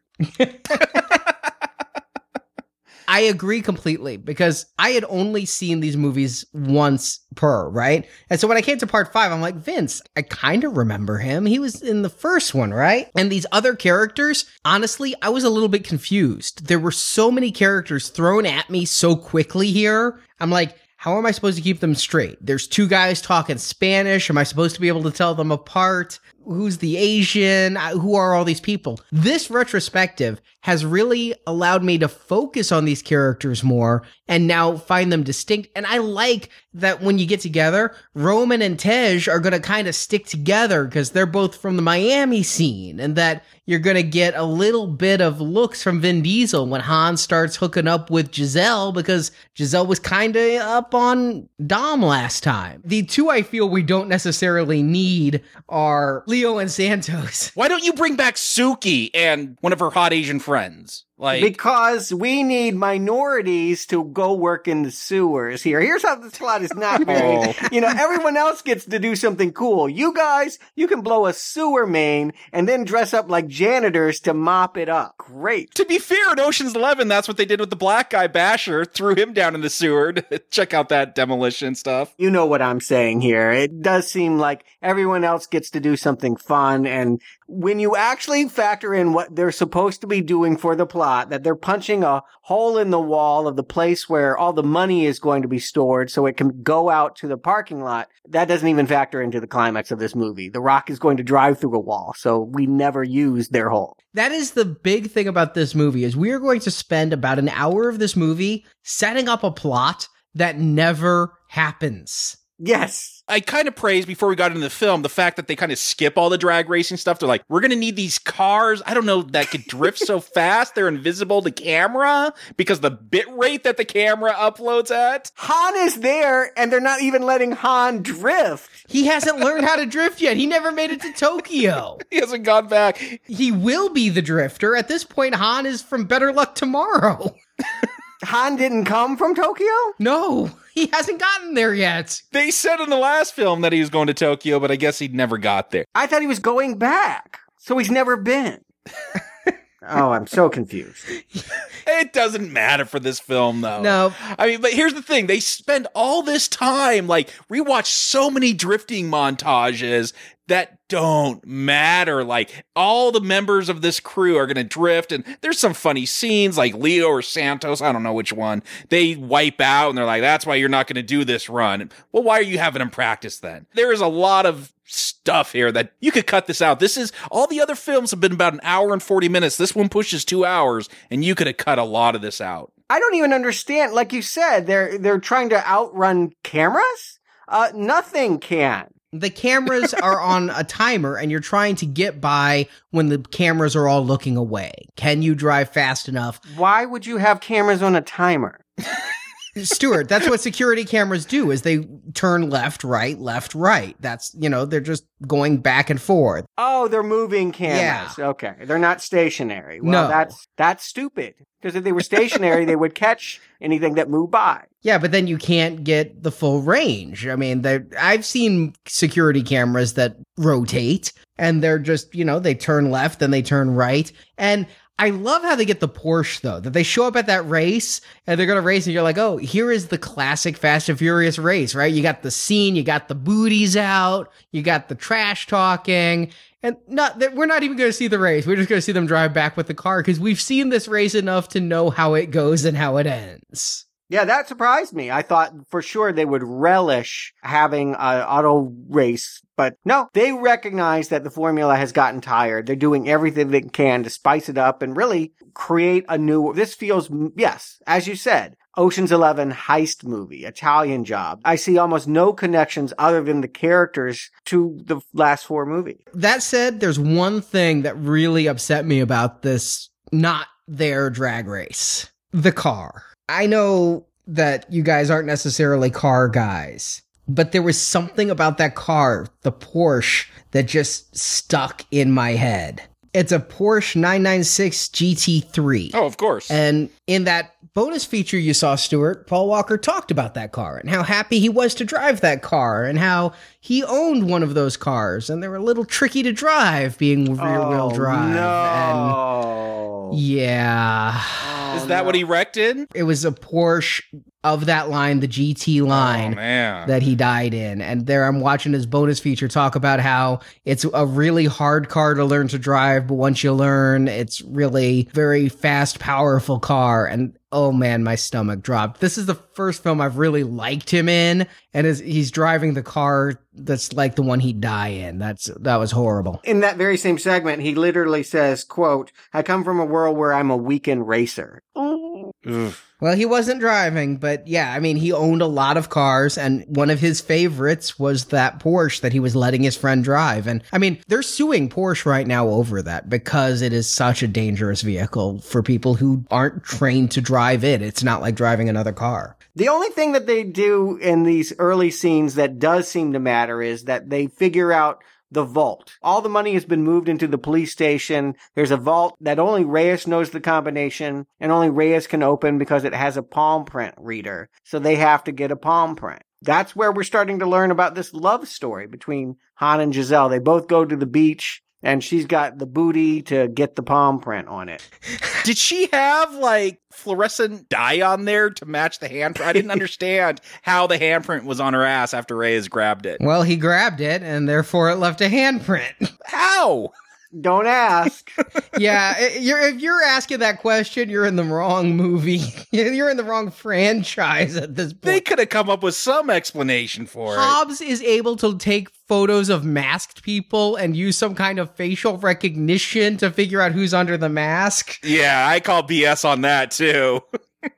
I agree completely, because I had only seen these movies once per, right? And so when I came to part five, I'm like, Vince, I kind of remember him. He was in the first one, right? And these other characters, honestly, I was a little bit confused. There were so many characters thrown at me so quickly here. I'm like, how am I supposed to keep them straight? There's two guys talking Spanish. Am I supposed to be able to tell them apart? Who's the Asian? Who are all these people? This retrospective has really allowed me to focus on these characters more and now find them distinct. And I like that when you get together, Roman and Tej are going to kind of stick together because they're both from the Miami scene, and that you're going to get a little bit of looks from Vin Diesel when Han starts hooking up with Giselle, because Giselle was kind of up on Dom last time. The two I feel we don't necessarily need are Leo and Santos. Why don't you bring back Suki and one of her hot Asian friends? Like, because we need minorities to go work in the sewers here. Here's how this plot is not made. Oh. You know, everyone else gets to do something cool. You guys, you can blow a sewer main and then dress up like janitors to mop it up. Great. To be fair, in Ocean's Eleven, that's what they did with the black guy, Basher. Threw him down in the sewer. Check out that demolition stuff. You know what I'm saying here. It does seem like everyone else gets to do something fun, and when you actually factor in what they're supposed to be doing for the plot, that they're punching a hole in the wall of the place where all the money is going to be stored so it can go out to the parking lot. That doesn't even factor into the climax of this movie. The Rock is going to drive through a wall, so we never use their hole. That is the big thing about this movie, is we are going to spend about an hour of this movie setting up a plot that never happens. Yes. I kind of praised, before we got into the film, the fact that they kind of skip all the drag racing stuff. They're like, we're going to need these cars, I don't know, that could drift so fast they're invisible to camera because the bit rate that the camera uploads at. Han is there, and they're not even letting Han drift. He hasn't learned how to drift yet. He never made it to Tokyo. He hasn't gone back. He will be the drifter. At this point, Han is from Better Luck Tomorrow. Han didn't come from Tokyo? No, he hasn't gotten there yet. They said in the last film that he was going to Tokyo, but I guess he'd never got there. I thought he was going back, so he's never been. Oh, I'm so confused. It doesn't matter for this film, though. No. I mean, but here's the thing. They spend all this time, like, rewatch so many drifting montages that don't matter. Like, all the members of this crew are going to drift, and there's some funny scenes, like Leo or Santos, I don't know which one, they wipe out, and they're like, that's why you're not going to do this run. Well, why are you having them practice then? There is a lot of stuff here that you could cut this out. This is, all the other films have been about an hour and forty minutes. This one pushes two hours, and you could have cut a lot of this out. I don't even understand. Like you said, they're, they're trying to outrun cameras? Uh, nothing can. The cameras are on a timer, and you're trying to get by when the cameras are all looking away. Can you drive fast enough? Why would you have cameras on a timer? Stewart, that's what security cameras do, is they turn left, right, left, right. That's, you know, they're just going back and forth. Oh, they're moving cameras. Yeah. Okay. They're not stationary. Well, no. that's, that's stupid. Because if they were stationary, they would catch anything that moved by. Yeah, but then you can't get the full range. I mean, I've seen security cameras that rotate, and they're just, you know, they turn left, then they turn right. And I love how they get the Porsche, though, that they show up at that race, and they're going to race, and you're like, oh, here is the classic Fast and Furious race, right? You got the scene, you got the booties out, you got the trash talking, and not that we're not even going to see the race. We're just going to see them drive back with the car, because we've seen this race enough to know how it goes and how it ends. Yeah, that surprised me. I thought for sure they would relish having an auto race, but no, they recognize that the formula has gotten tired. They're doing everything they can to spice it up and really create a new, this feels, yes, as you said, Ocean's Eleven heist movie, Italian Job. I see almost no connections other than the characters to the last four movies. That said, there's one thing that really upset me about this, not their drag race, the car. I know that you guys aren't necessarily car guys, but there was something about that car, the Porsche, that just stuck in my head. It's a Porsche nine ninety-six G T three. Oh, of course. And in that bonus feature you saw, Stewart, Paul Walker talked about that car and how happy he was to drive that car and how he owned one of those cars and they were a little tricky to drive, being rear-wheel oh, drive. No. And yeah. Oh, Is that no. what he wrecked in? It was a Porsche of that line, the G T line, oh, man. that he died in. And there I'm watching his bonus feature talk about how it's a really hard car to learn to drive, but once you learn, it's really very fast, powerful car. And oh man, my stomach dropped. This is the first film I've really liked him in, and is he's driving the car that's like the one he'd die in. That's that was horrible. In that very same segment, he literally says, quote, "I come from a world where I'm a weekend racer." Oh. Well, he wasn't driving, but yeah, I mean, he owned a lot of cars, and one of his favorites was that Porsche that he was letting his friend drive. And I mean, they're suing Porsche right now over that because it is such a dangerous vehicle for people who aren't trained to drive it. It's not like driving another car. The only thing that they do in these early scenes that does seem to matter is that they figure out the vault. All the money has been moved into the police station. There's a vault that only Reyes knows the combination, and only Reyes can open because it has a palm print reader. So they have to get a palm print. That's where we're starting to learn about this love story between Han and Giselle. They both go to the beach, and she's got the booty to get the palm print on it. Did she have, like, fluorescent dye on there to match the handprint? I didn't understand how the handprint was on her ass after Reyes grabbed it. Well, he grabbed it, and therefore it left a handprint. How? Don't ask. Yeah, you're, if you're asking that question, you're in the wrong movie. You're in the wrong franchise at this point. They could have come up with some explanation for it. Hobbs is able to take photos of masked people and use some kind of facial recognition to figure out who's under the mask. Yeah, I call B S on that, too.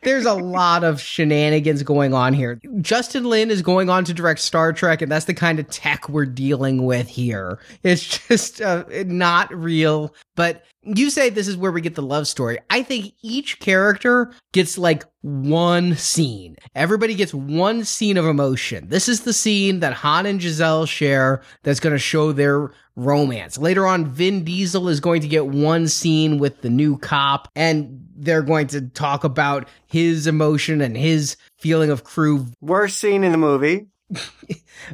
There's a lot of shenanigans going on here. Justin Lin is going on to direct Star Trek, and that's the kind of tech we're dealing with here. It's just uh, not real. But you say this is where we get the love story. I think each character gets like one scene. Everybody gets one scene of emotion. This is the scene that Han and Giselle share that's going to show their romance. Later on, Vin Diesel is going to get one scene with the new cop, and they're going to talk about his emotion and his feeling of crew. Worst scene in the movie.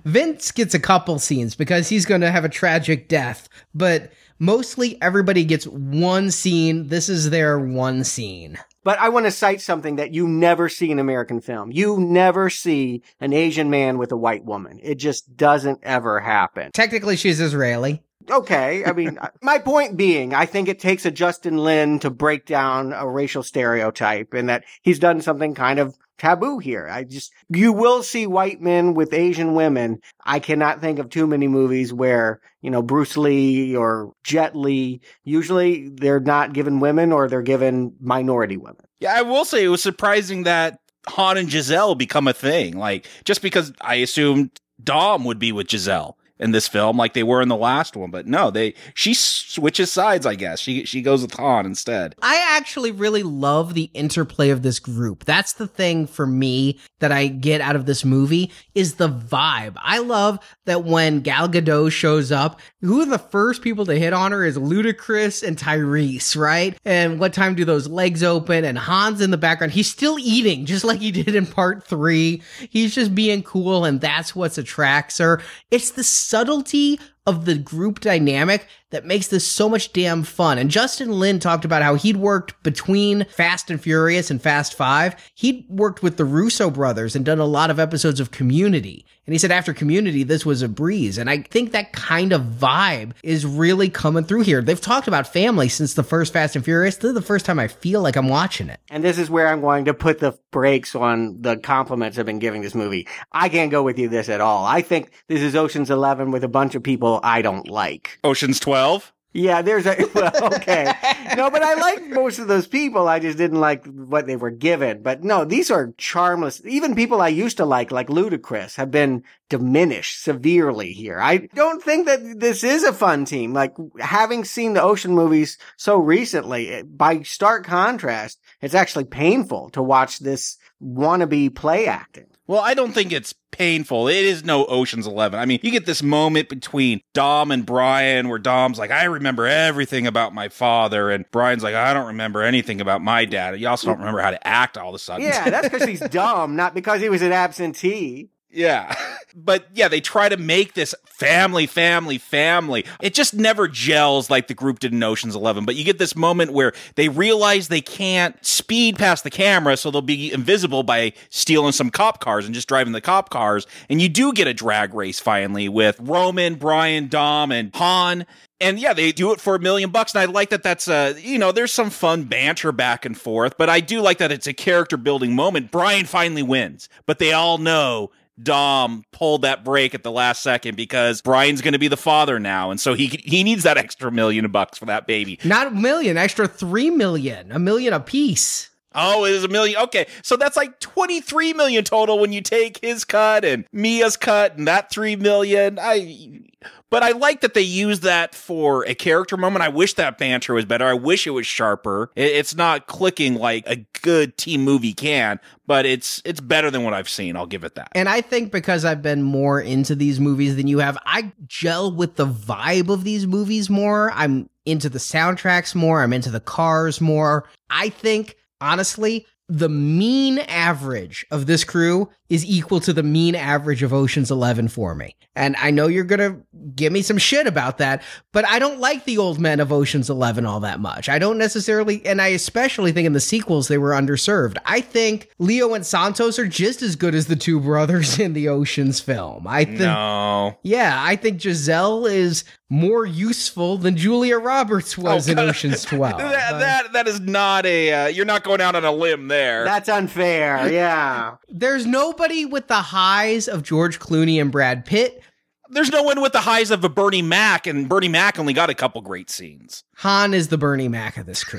Vince gets a couple scenes because he's going to have a tragic death, but mostly everybody gets one scene. This is their one scene. But I want to cite something that you never see in American film. You never see an Asian man with a white woman. It just doesn't ever happen. Technically, she's Israeli. Okay. I mean, my point being, I think it takes a Justin Lin to break down a racial stereotype, and that he's done something kind of taboo here. I just, you will see white men with Asian women. I cannot think of too many movies where, you know, Bruce Lee or Jet Li, usually they're not given women or they're given minority women. Yeah, I will say it was surprising that Han and Giselle become a thing. Like, just because I assumed Dom would be with Giselle in this film, like they were in the last one, but no, they she switches sides, I guess. She she goes with Han instead. I actually really love the interplay of this group. That's the thing for me that I get out of this movie is the vibe. I love that when Gal Gadot shows up, who are the first people to hit on her is Ludacris and Tyrese, right? And what time do those legs open? And Han's in the background. He's still eating, just like he did in part three. He's just being cool, and that's what attracts her. It's the subtlety of the group dynamic that makes this so much damn fun. And Justin Lin talked about how he'd worked between Fast and Furious and Fast Five. He'd worked with the Russo brothers and done a lot of episodes of Community. And he said after Community, this was a breeze. And I think that kind of vibe is really coming through here. They've talked about family since the first Fast and Furious. This is the first time I feel like I'm watching it. And this is where I'm going to put the brakes on the compliments I've been giving this movie. I can't go with you this at all. I think this is Ocean's Eleven with a bunch of people I don't like. Ocean's Twelve? Yeah, there's a, well, okay. No, but I like most of those people. I just didn't like what they were given. But no, these are charmless. Even people I used to like, like Ludacris, have been diminished severely here. I don't think that this is a fun team. Like, having seen the Ocean movies so recently, by stark contrast, it's actually painful to watch this wannabe play acting. Well, I don't think it's painful. It is no Ocean's Eleven. I mean, you get this moment between Dom and Brian where Dom's like, I remember everything about my father. And Brian's like, I don't remember anything about my dad. You also don't remember how to act all of a sudden. Yeah, that's because he's dumb, not because he was an absentee. Yeah. But yeah, they try to make this family, family, family. It just never gels like the group did in Ocean's Eleven. But you get this moment where they realize they can't speed past the camera, so they'll be invisible by stealing some cop cars and just driving the cop cars. And you do get a drag race finally with Roman, Brian, Dom, and Han. And yeah, they do it for a million bucks. And I like that that's, uh, you know, there's some fun banter back and forth. But I do like that it's a character building moment. Brian finally wins, but they all know Dom pulled that break at the last second because Brian's going to be the father now. And so he he needs that extra million bucks for that baby. Not a million, extra three million, a million apiece. Oh, it is a million. Okay. So that's like twenty-three million total when you take his cut and Mia's cut and that three million. I, but I like that they use that for a character moment. I wish that banter was better. I wish it was sharper. It's not clicking like a good team movie can, but it's, it's better than what I've seen. I'll give it that. And I think because I've been more into these movies than you have, I gel with the vibe of these movies more. I'm into the soundtracks more. I'm into the cars more. I think, honestly, the mean average of this crew is equal to the mean average of Ocean's Eleven for me. And I know you're going to give me some shit about that, but I don't like the old men of Ocean's Eleven all that much. I don't necessarily, and I especially think in the sequels they were underserved. I think Leo and Santos are just as good as the two brothers in the Ocean's film. I think, no. Yeah, I think Giselle is more useful than Julia Roberts was oh, in Ocean's Twelve. that, uh, that, that is not a, uh, you're not going out on a limb there. That's unfair, yeah. There's no Nobody with the highs of George Clooney and Brad Pitt. There's no one with the highs of a Bernie Mac, and Bernie Mac only got a couple great scenes. Han is the Bernie Mac of this crew.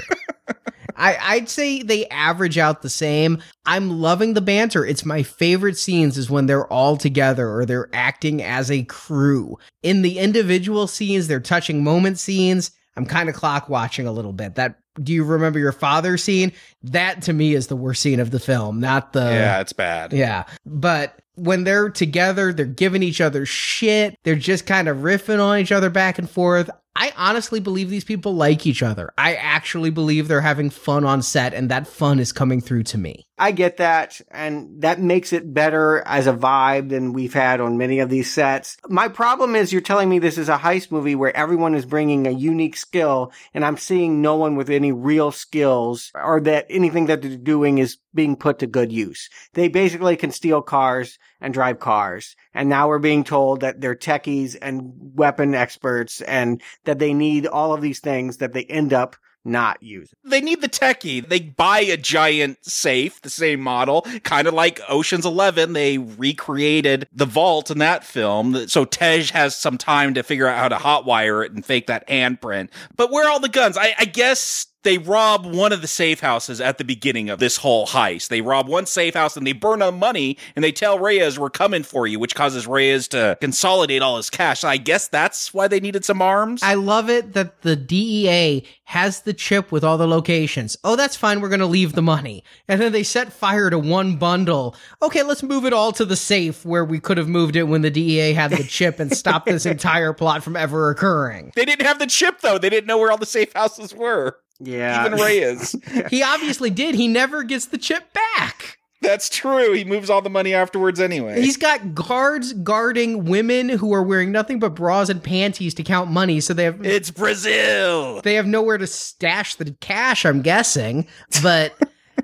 I, I'd say they average out the same. I'm loving the banter. It's my favorite scenes is when they're all together or they're acting as a crew. In the individual scenes, they're touching moment scenes. I'm kind of clock watching a little bit. That do you remember your father scene? That to me is the worst scene of the film, not the Yeah, it's bad. Yeah. But when they're together, they're giving each other shit. They're just kind of riffing on each other back and forth. I honestly believe these people like each other. I actually believe they're having fun on set, and that fun is coming through to me. I get that, and that makes it better as a vibe than we've had on many of these sets. My problem is you're telling me this is a heist movie where everyone is bringing a unique skill, and I'm seeing no one with any real skills or that anything that they're doing is being put to good use. They basically can steal cars and drive cars, and now we're being told that they're techies and weapon experts and that they need all of these things that they end up not using. They need the techie. They buy a giant safe, the same model, kind of like Ocean's Eleven. They recreated the vault in that film. So Tej has some time to figure out how to hotwire it and fake that handprint. But where are all the guns? I, I guess they rob one of the safe houses at the beginning of this whole heist. They rob one safe house and they burn up money and they tell Reyes, we're coming for you, which causes Reyes to consolidate all his cash. So I guess that's why they needed some arms. I love it that the D E A has the chip with all the locations. Oh, that's fine. We're going to leave the money. And then they set fire to one bundle. Okay, let's move it all to the safe where we could have moved it when the D E A had the chip and stopped this entire plot from ever occurring. They didn't have the chip, though. They didn't know where all the safe houses were. Yeah. Even Reyes. He obviously did. He never gets the chip back. That's true. He moves all the money afterwards anyway. He's got guards guarding women who are wearing nothing but bras and panties to count money. So they have... It's Brazil! They have nowhere to stash the cash, I'm guessing. But...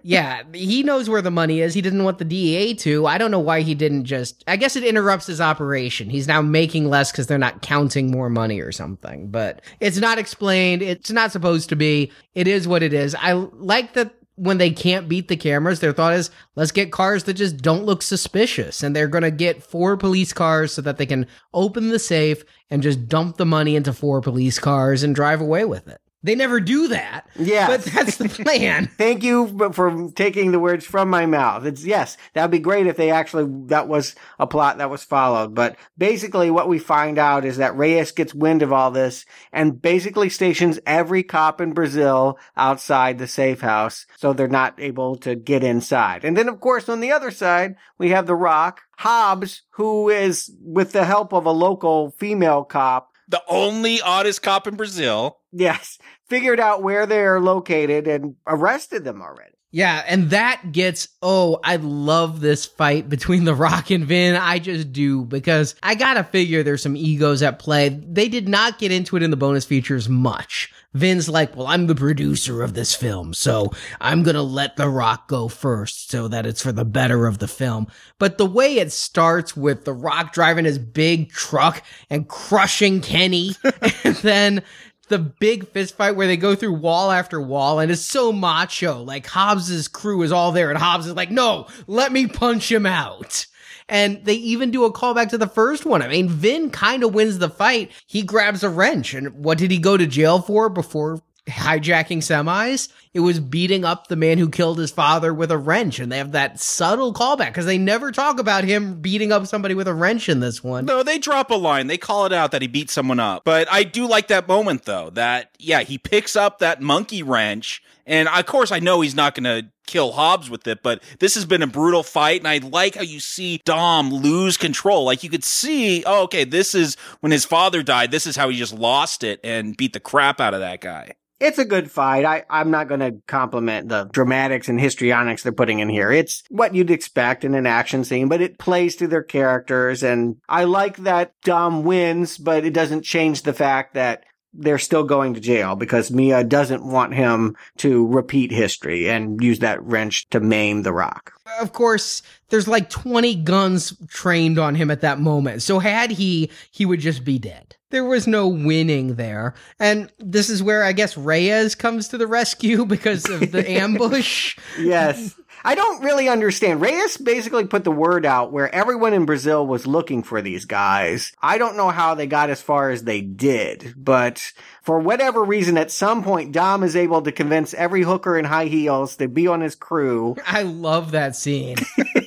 Yeah, he knows where the money is. He didn't want the D E A to. I don't know why he didn't just... I guess it interrupts his operation. He's now making less because they're not counting more money or something. But it's not explained. It's not supposed to be. It is what it is. I like that when they can't beat the cameras, their thought is, let's get cars that just don't look suspicious. And they're going to get four police cars so that they can open the safe and just dump the money into four police cars and drive away with it. They never do that. Yeah. But that's the plan. Thank you for taking the words from my mouth. It's yes, that'd be great if they actually, that was a plot that was followed. But basically what we find out is that Reyes gets wind of all this and basically stations every cop in Brazil outside the safe house so they're not able to get inside. And then, of course, on the other side, we have The Rock, Hobbs, who is, with the help of a local female cop, the only oddest cop in Brazil. Yes. Figured out where they're located and arrested them already. Yeah, and that gets, oh, I love this fight between The Rock and Vin. I just do, because I gotta figure there's some egos at play. They did not get into it in the bonus features much. Vin's like, well, I'm the producer of this film, so I'm gonna let The Rock go first so that it's for the better of the film. But the way it starts with The Rock driving his big truck and crushing Kenny, and then... the big fist fight where they go through wall after wall, and it's so macho. Like, Hobbs's crew is all there, and Hobbs is like, no, let me punch him out. And they even do a callback to the first one. I mean, Vin kind of wins the fight. He grabs a wrench, and what did he go to jail for before hijacking semis? It was beating up the man who killed his father with a wrench, and they have that subtle callback, because they never talk about him beating up somebody with a wrench in this one. No, they drop a line. They call it out that he beat someone up. But I do like that moment, though, that, yeah, he picks up that monkey wrench, and, of course, I know he's not going to kill Hobbs with it, but this has been a brutal fight, and I like how you see Dom lose control. Like, you could see, oh, okay, this is when his father died, this is how he just lost it and beat the crap out of that guy. It's a good fight. I, I'm not going to compliment the dramatics and histrionics they're putting in here. It's what you'd expect in an action scene, but it plays to their characters. And I like that Dom wins, but it doesn't change the fact that they're still going to jail because Mia doesn't want him to repeat history and use that wrench to maim The Rock. Of course, there's like twenty guns trained on him at that moment. So had he, he would just be dead. There was no winning there. And this is where I guess Reyes comes to the rescue because of the ambush. Yes. I don't really understand. Reyes basically put the word out where everyone in Brazil was looking for these guys. I don't know how they got as far as they did, but for whatever reason, at some point, Dom is able to convince every hooker in high heels to be on his crew. I love that scene.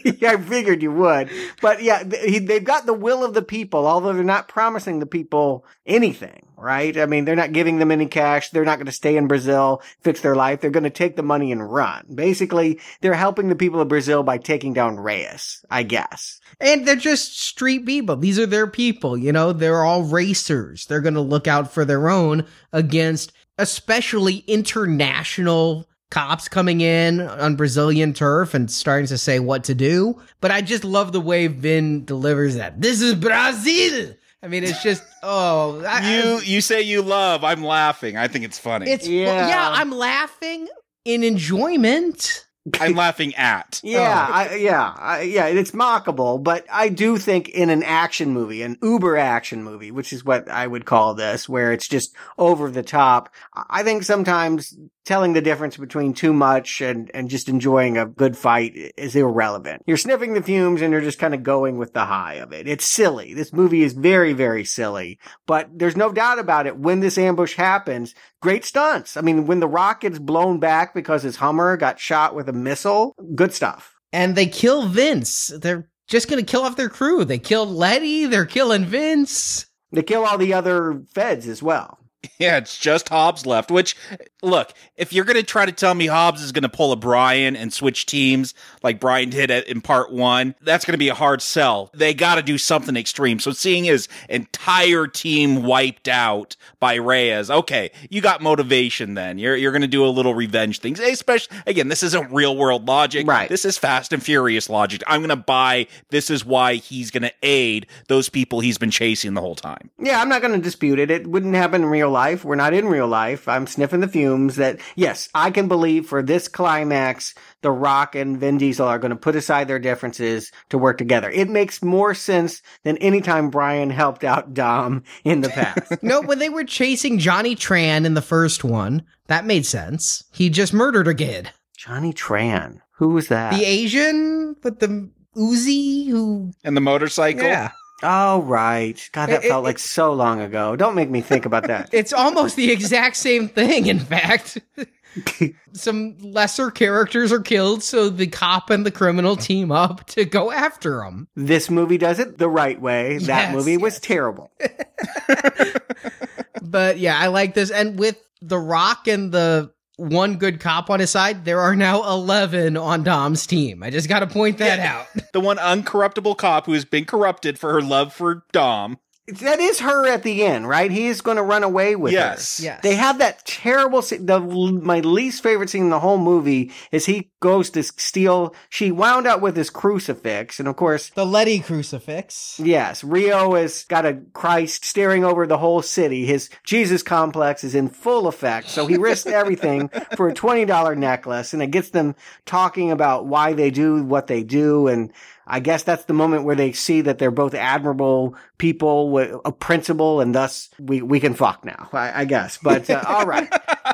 Yeah, I figured you would. But yeah, they've got the will of the people, although they're not promising the people anything, right? I mean, they're not giving them any cash. They're not going to stay in Brazil, fix their life. They're going to take the money and run. Basically, they're helping the people of Brazil by taking down Reyes, I guess. And they're just street people. These are their people, you know? They're all racers. They're going to look out for their own against especially international cops coming in on Brazilian turf and starting to say what to do. But I just love the way Vin delivers that. This is Brazil! I mean, it's just, oh. I, you I, you say you love. I'm laughing. I think it's funny. It's Yeah, yeah I'm laughing in enjoyment. I'm laughing at. Yeah, oh. I, yeah, I, yeah. It's mockable, but I do think in an action movie, an uber action movie, which is what I would call this, where it's just over the top, I think sometimes telling the difference between too much and, and just enjoying a good fight is irrelevant. You're sniffing the fumes and you're just kind of going with the high of it. It's silly. This movie is very, very silly, but there's no doubt about it. When this ambush happens, great stunts. I mean, when The Rock gets blown back because his Hummer got shot with a missile, good stuff. And they kill Vince. They're just going to kill off their crew. They killed Letty. They're killing Vince. They kill all the other feds as well. Yeah, it's just Hobbs left, which, look, if you're going to try to tell me Hobbs is going to pull a Brian and switch teams like Brian did at, in part one, that's going to be a hard sell. They got to do something extreme. So seeing his entire team wiped out by Reyes, okay, you got motivation then. You're you're going to do a little revenge thing. Especially, again, this isn't real world logic. Right. This is Fast and Furious logic. I'm going to buy this is why he's going to aid those people he's been chasing the whole time. Yeah, I'm not going to dispute it. It wouldn't happen in real life. We're not in real life. I'm sniffing the fumes that, yes, I can believe for this climax, The Rock and Vin Diesel are going to put aside their differences to work together. It makes more sense than any time Brian helped out Dom in the past. No, when they were chasing Johnny Tran in the first one, that made sense. He just murdered a kid. Johnny Tran. Who was that? The Asian with the Uzi who... And the motorcycle? Yeah. Oh, right. God, that it, felt it, like so long ago. Don't make me think about that. It's almost the exact same thing, in fact. Some lesser characters are killed, so the cop and the criminal team up to go after them. This movie does it the right way. Yes, that movie yes. was terrible. But yeah, I like this. And with The Rock and the one good cop on his side, there are now eleven on Dom's team. I just got to point that yeah. out. The one uncorruptible cop who has been corrupted for her love for Dom. That is her at the end, right? He is going to run away with yes. her. Yes. They have that terrible scene. The, my least favorite scene in the whole movie is he goes to steal. She wound up with his crucifix. And of course, the Letty crucifix. Yes. Rio has got a Christ staring over the whole city. His Jesus complex is in full effect. So he risked everything for a twenty dollars necklace. And it gets them talking about why they do what they do. And I guess that's the moment where they see that they're both admirable people with a principle, and thus we, we can fuck now, I, I guess. But uh, all right.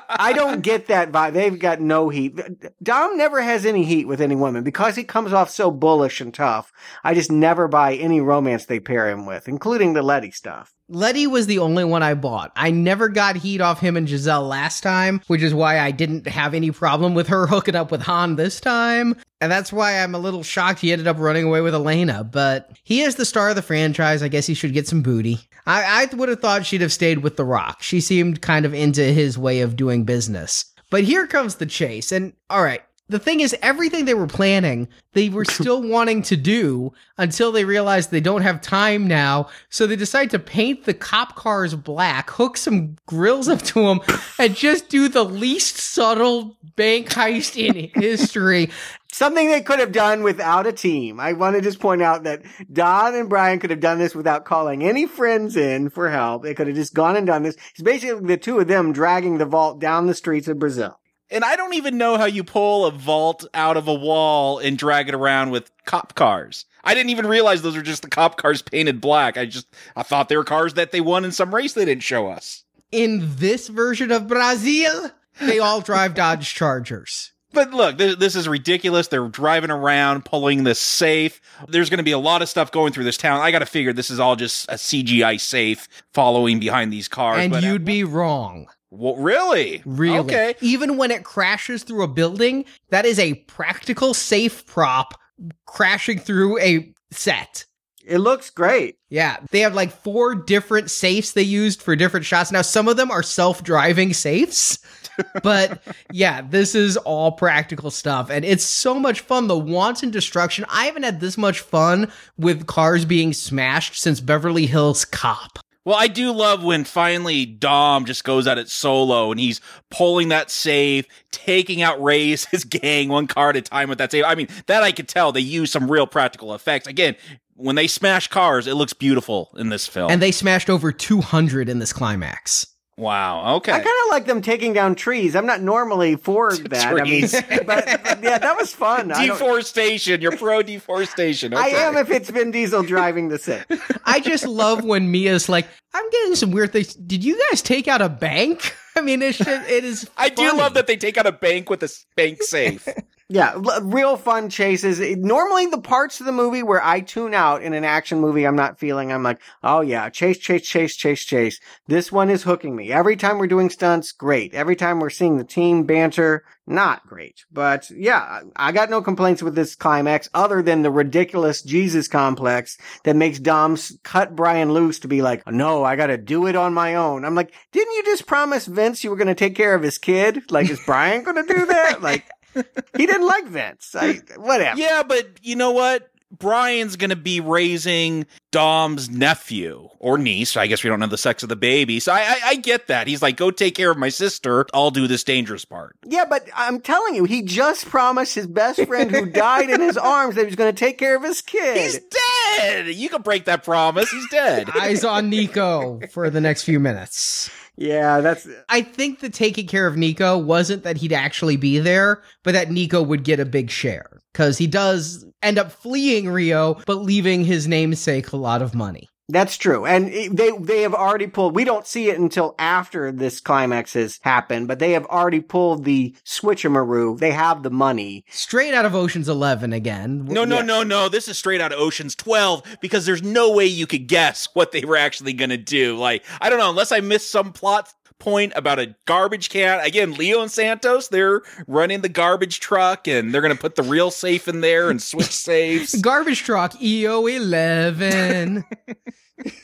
I don't get that vibe. They've got no heat. Dom never has any heat with any woman because he comes off so bullish and tough. I just never buy any romance they pair him with, including the Letty stuff. Letty was the only one I bought. I never got heat off him and Giselle last time, which is why I didn't have any problem with her hooking up with Han this time. And that's why I'm a little shocked he ended up running away with Elena. But he is the star of the franchise. I guess he should get some booty. I, I would have thought she'd have stayed with The Rock. She seemed kind of into his way of doing business. But here comes the chase. And all right. The thing is, everything they were planning, they were still wanting to do until they realized they don't have time now. So they decide to paint the cop cars black, hook some grills up to them, and just do the least subtle bank heist in history. Something they could have done without a team. I want to just point out that Don and Brian could have done this without calling any friends in for help. They could have just gone and done this. It's basically the two of them dragging the vault down the streets of Brazil. And I don't even know how you pull a vault out of a wall and drag it around with cop cars. I didn't even realize those were just the cop cars painted black. I just, I thought they were cars that they won in some race they didn't show us. In this version of Brazil, they all drive Dodge Chargers. But look, this, this is ridiculous. They're driving around, pulling this safe. There's going to be a lot of stuff going through this town. I got to figure this is all just a C G I safe following behind these cars. And but you'd I- be wrong. Well, really? Really. Okay. Even when it crashes through a building, that is a practical safe prop crashing through a set. It looks great. Yeah. They have like four different safes they used for different shots. Now, some of them are self-driving safes, but yeah, this is all practical stuff. And it's so much fun. The wanton destruction. I haven't had this much fun with cars being smashed since Beverly Hills Cop. Well, I do love when finally Dom just goes at it solo and he's pulling that safe, taking out Reyes, his gang, one car at a time with that safe. I mean, that I could tell they use some real practical effects. Again, when they smash cars, it looks beautiful in this film. And they smashed over two hundred in this climax. Wow, okay. I kind of like them taking down trees. I'm not normally for that. I mean, but, but yeah, that was fun. Deforestation. You're pro deforestation. Okay. I am if it's Vin Diesel driving the set. I just love when Mia's like, I'm getting some weird things. Did you guys take out a bank? I mean, it, should, it is funny. I do love that they take out a bank with a bank safe. Yeah, l- real fun chases. It, normally the parts of the movie where I tune out in an action movie I'm not feeling, I'm like, oh yeah, chase, chase, chase, chase, chase. This one is hooking me. Every time we're doing stunts, great. Every time we're seeing the team banter, not great. But yeah, I got no complaints with this climax other than the ridiculous Jesus complex that makes Dom cut Brian loose to be like, no, I gotta do it on my own. I'm like, didn't you just promise Vince you were gonna take care of his kid? Like, is Brian gonna do that? Like, he didn't like Vince. I, whatever. Yeah, but you know what? Brian's going to be raising Dom's nephew or niece. I guess we don't know the sex of the baby. So I, I, I get that. He's like, go take care of my sister. I'll do this dangerous part. Yeah, but I'm telling you, he just promised his best friend who died in his arms that he was going to take care of his kid. He's dead. You can break that promise. He's dead. Eyes on Nico for the next few minutes. Yeah, that's... I think the taking care of Nico wasn't that he'd actually be there, but that Nico would get a big share. Because he does end up fleeing Rio, but leaving his namesake a lot of money. That's true. And they they have already pulled, we don't see it until after this climax has happened, but they have already pulled the switcheroo. They have the money. Straight out of Ocean's Eleven again. No, no, yeah. no, no. This is straight out of Ocean's Twelve, because there's no way you could guess what they were actually going to do. Like, I don't know, unless I missed some plot point about a garbage can. Again, Leo and Santos, they're running the garbage truck and they're going to put the real safe in there and switch safes. Garbage truck, E O eleven.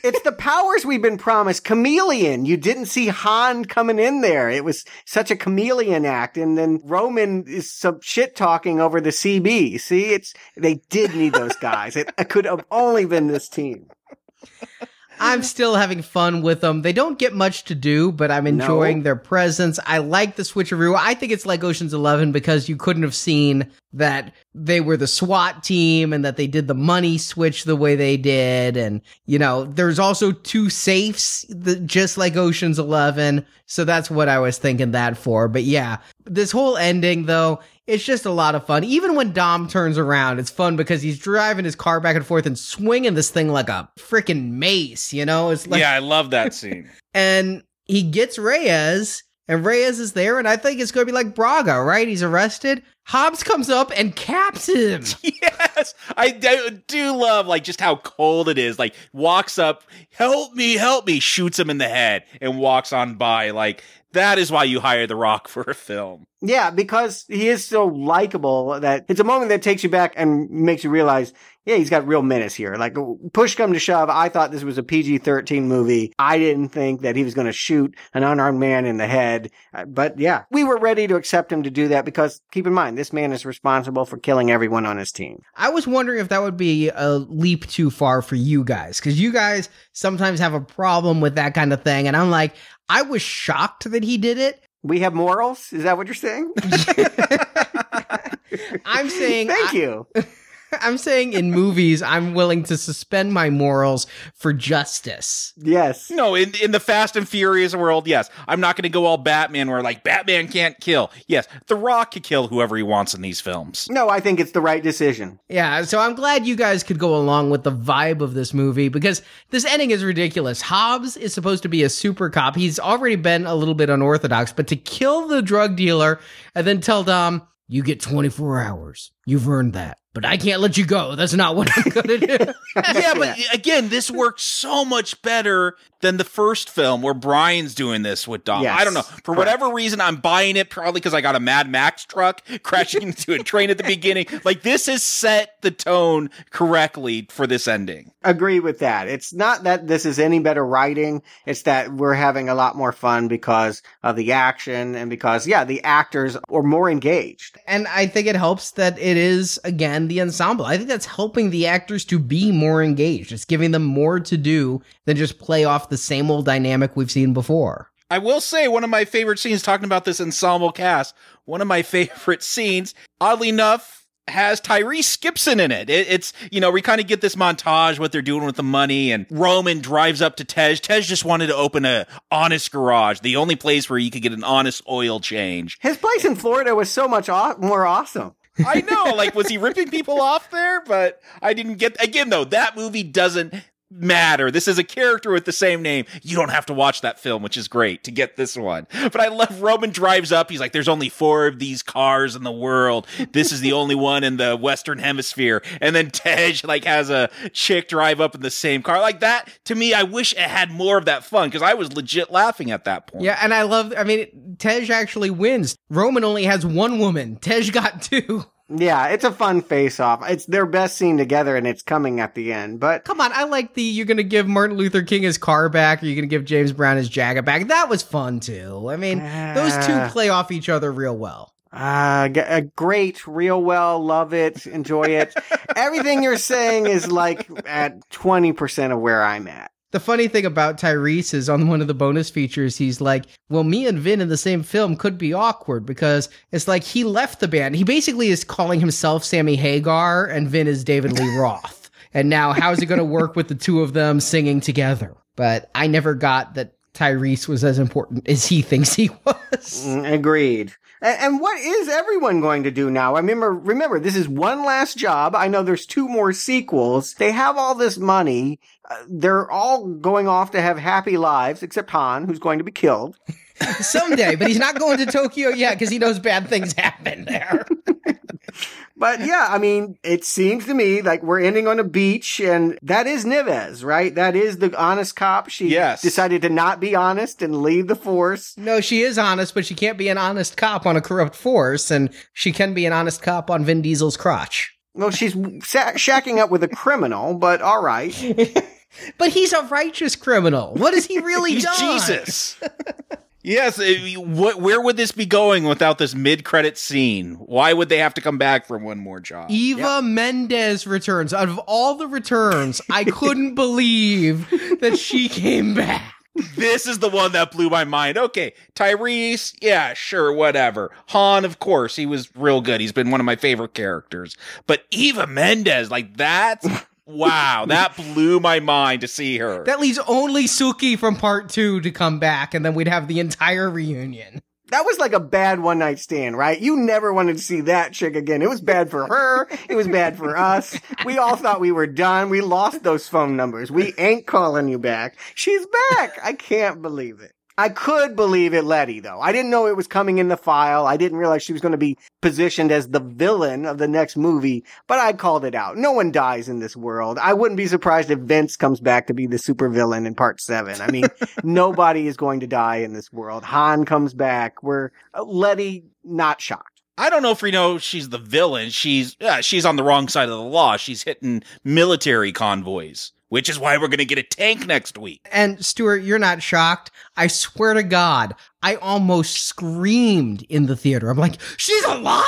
It's the powers we've been promised. Chameleon. You didn't see Han coming in there. It was such a chameleon act. And then Roman is some shit talking over the C B. See, it's, they did need those guys. It, it could have only been this team. I'm still having fun with them. They don't get much to do, but I'm enjoying no. their presence. I like the switcheroo. I think it's like Ocean's Eleven because you couldn't have seen that they were the SWAT team and that they did the money switch the way they did. And, you know, there's also two safes that, just like Ocean's Eleven. So that's what I was thinking that for. But yeah, this whole ending, though, it's just a lot of fun. Even when Dom turns around, it's fun because he's driving his car back and forth and swinging this thing like a freaking mace, you know? It's like, yeah, I love that scene. And he gets Reyes, and Reyes is there, and I think it's going to be like Braga, right? He's arrested. Hobbs comes up and caps him. Yes, I do, do love like just how cold it is. Like walks up, help me, help me, shoots him in the head and walks on by. Like that is why you hire The Rock for a film. Yeah, because he is so likable that it's a moment that takes you back and makes you realize, yeah, he's got real menace here. Like, push come to shove, I thought this was a P G thirteen movie. I didn't think that he was going to shoot an unarmed man in the head. But yeah, we were ready to accept him to do that because, keep in mind, this man is responsible for killing everyone on his team. I was wondering if that would be a leap too far for you guys, because you guys sometimes have a problem with that kind of thing. And I'm like, I was shocked that he did it. We have morals? Is that what you're saying? I'm saying... Thank I, you. I'm saying in movies, I'm willing to suspend my morals for justice. Yes. No, in, in the Fast and Furious world, yes. I'm not going to go all Batman where, like, Batman can't kill. Yes, The Rock could kill whoever he wants in these films. No, I think it's the right decision. Yeah, so I'm glad you guys could go along with the vibe of this movie because this ending is ridiculous. Hobbs is supposed to be a super cop. He's already been a little bit unorthodox, but to kill the drug dealer and then tell Dom, you get twenty-four hours. You've earned that. But I can't let you go. That's not what I'm going to do. Yeah, but again, this works so much better than the first film where Brian's doing this with Dom. Yes, I don't know. For correct. Whatever reason, I'm buying it, probably because I got a Mad Max truck crashing into a train at the beginning. Like, this has set the tone correctly for this ending. Agree with that. It's not that this is any better writing. It's that we're having a lot more fun because of the action and because, yeah, the actors are more engaged. And I think it helps that it is, again, the ensemble. I think that's helping the actors to be more engaged. It's giving them more to do than just play off the same old dynamic we've seen before. I will say one of my favorite scenes, talking about this ensemble cast, one of my favorite scenes, oddly enough, has Tyrese Gibson in it. it. It's, you know, we kind of get this montage, what they're doing with the money, and Roman drives up to Tej. Tej just wanted to open a honest garage, the only place where you could get an honest oil change. His place in Florida was so much aw- more awesome. I know, like, was he ripping people off there? But I didn't get, again, though, that movie doesn't matter. This is a character with the same name. You don't have to watch that film, which is great, to get this one. But I love Roman drives up. He's like, there's only four of these cars in the world. This is the only one in the Western Hemisphere. And then Tej like has a chick drive up in the same car. Like that, to me, I wish it had more of that fun because I was legit laughing at that point. Yeah, and I love, I mean, Tej actually wins. Roman only has one woman. Tej got two. Yeah, it's a fun face-off. It's their best scene together, and it's coming at the end. But come on, I like the you're going to give Martin Luther King his car back, or you're going to give James Brown his jacket back. That was fun, too. I mean, uh, those two play off each other real well. Uh, g- great, real well, love it, enjoy it. Everything you're saying is like at twenty percent of where I'm at. The funny thing about Tyrese is on one of the bonus features, he's like, well, me and Vin in the same film could be awkward because it's like he left the band. He basically is calling himself Sammy Hagar and Vin is David Lee Roth. And now how's it going to work with the two of them singing together? But I never got that Tyrese was as important as he thinks he was. Agreed. And what is everyone going to do now? I remember, remember, this is one last job. I know there's two more sequels. They have all this money. Uh, they're all going off to have happy lives, except Han, who's going to be killed. Someday, but he's not going to Tokyo yet because he knows bad things happen there. But yeah, I mean, it seems to me like we're ending on a beach, and that is Nieves, right? That is the honest cop. She yes. decided to not be honest and leave the force. No, she is honest, but she can't be an honest cop on a corrupt force, and she can be an honest cop on Vin Diesel's crotch. Well, she's sa- shacking up with a criminal, but all right. But he's a righteous criminal. What has he really he's done? Jesus. Yes, what, where would this be going without this mid-credit scene? Why would they have to come back for one more job? Eva yep. Mendes returns. Out of all the returns, I couldn't believe that she came back. This is the one that blew my mind. Okay, Tyrese, yeah, sure, whatever. Han, of course, he was real good. He's been one of my favorite characters. But Eva Mendes, like that's... Wow, that blew my mind to see her. That leaves only Suki from part two to come back, and then we'd have the entire reunion. That was like a bad one-night stand, right? You never wanted to see that chick again. It was bad for her. It was bad for us. We all thought we were done. We lost those phone numbers. We ain't calling you back. She's back. I can't believe it. I could believe it, Letty, though. I didn't know it was coming in the file. I didn't realize she was going to be positioned as the villain of the next movie, but I called it out. No one dies in this world. I wouldn't be surprised if Vince comes back to be the supervillain in part seven. I mean, nobody is going to die in this world. Han comes back. We're Letty, not shocked. I don't know if we know she's the villain. She's uh, she's on the wrong side of the law. She's hitting military convoys. Which is why we're going to get a tank next week. And Stuart, you're not shocked. I swear to God, I almost screamed in the theater. I'm like, she's alive?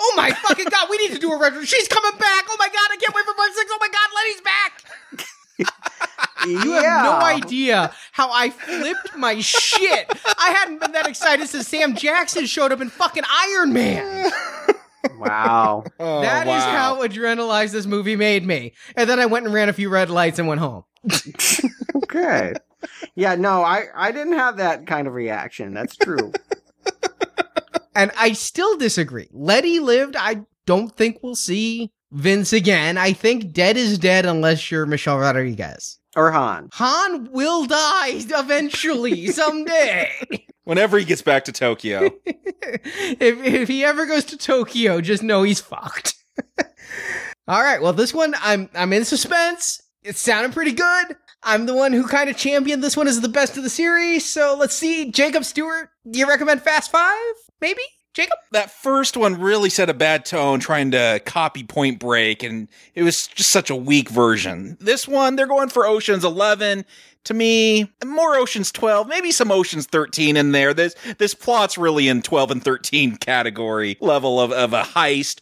Oh my fucking God, we need to do a retro. She's coming back. Oh my God, I can't wait for part six. Oh my God, Letty's back. You have yeah. no idea how I flipped my shit. I hadn't been that excited since Sam Jackson showed up in fucking Iron Man. Wow. Oh, that wow. is how adrenalized this movie made me. And then I went and ran a few red lights and went home. Okay. Yeah, no, I, I didn't have that kind of reaction. That's true. And I still disagree. Letty lived. I don't think we'll see Vince again. I think dead is dead unless you're Michelle Rodriguez. Or Han. Han will die eventually, someday. Whenever he gets back to Tokyo. if, if he ever goes to Tokyo, just know he's fucked. All right, well, this one, I'm I'm in suspense. It's sounding pretty good. I'm the one who kind of championed this one as the best of the series, so let's see. Jacob, Stewart, do you recommend Fast Five, maybe? Jacob? That first one really set a bad tone trying to copy Point Break, and it was just such a weak version. This one, they're going for Ocean's Eleven. To me, more Ocean's Twelve, maybe some Ocean's Thirteen in there. This this plot's really in Twelve and Thirteen category level of, of a heist.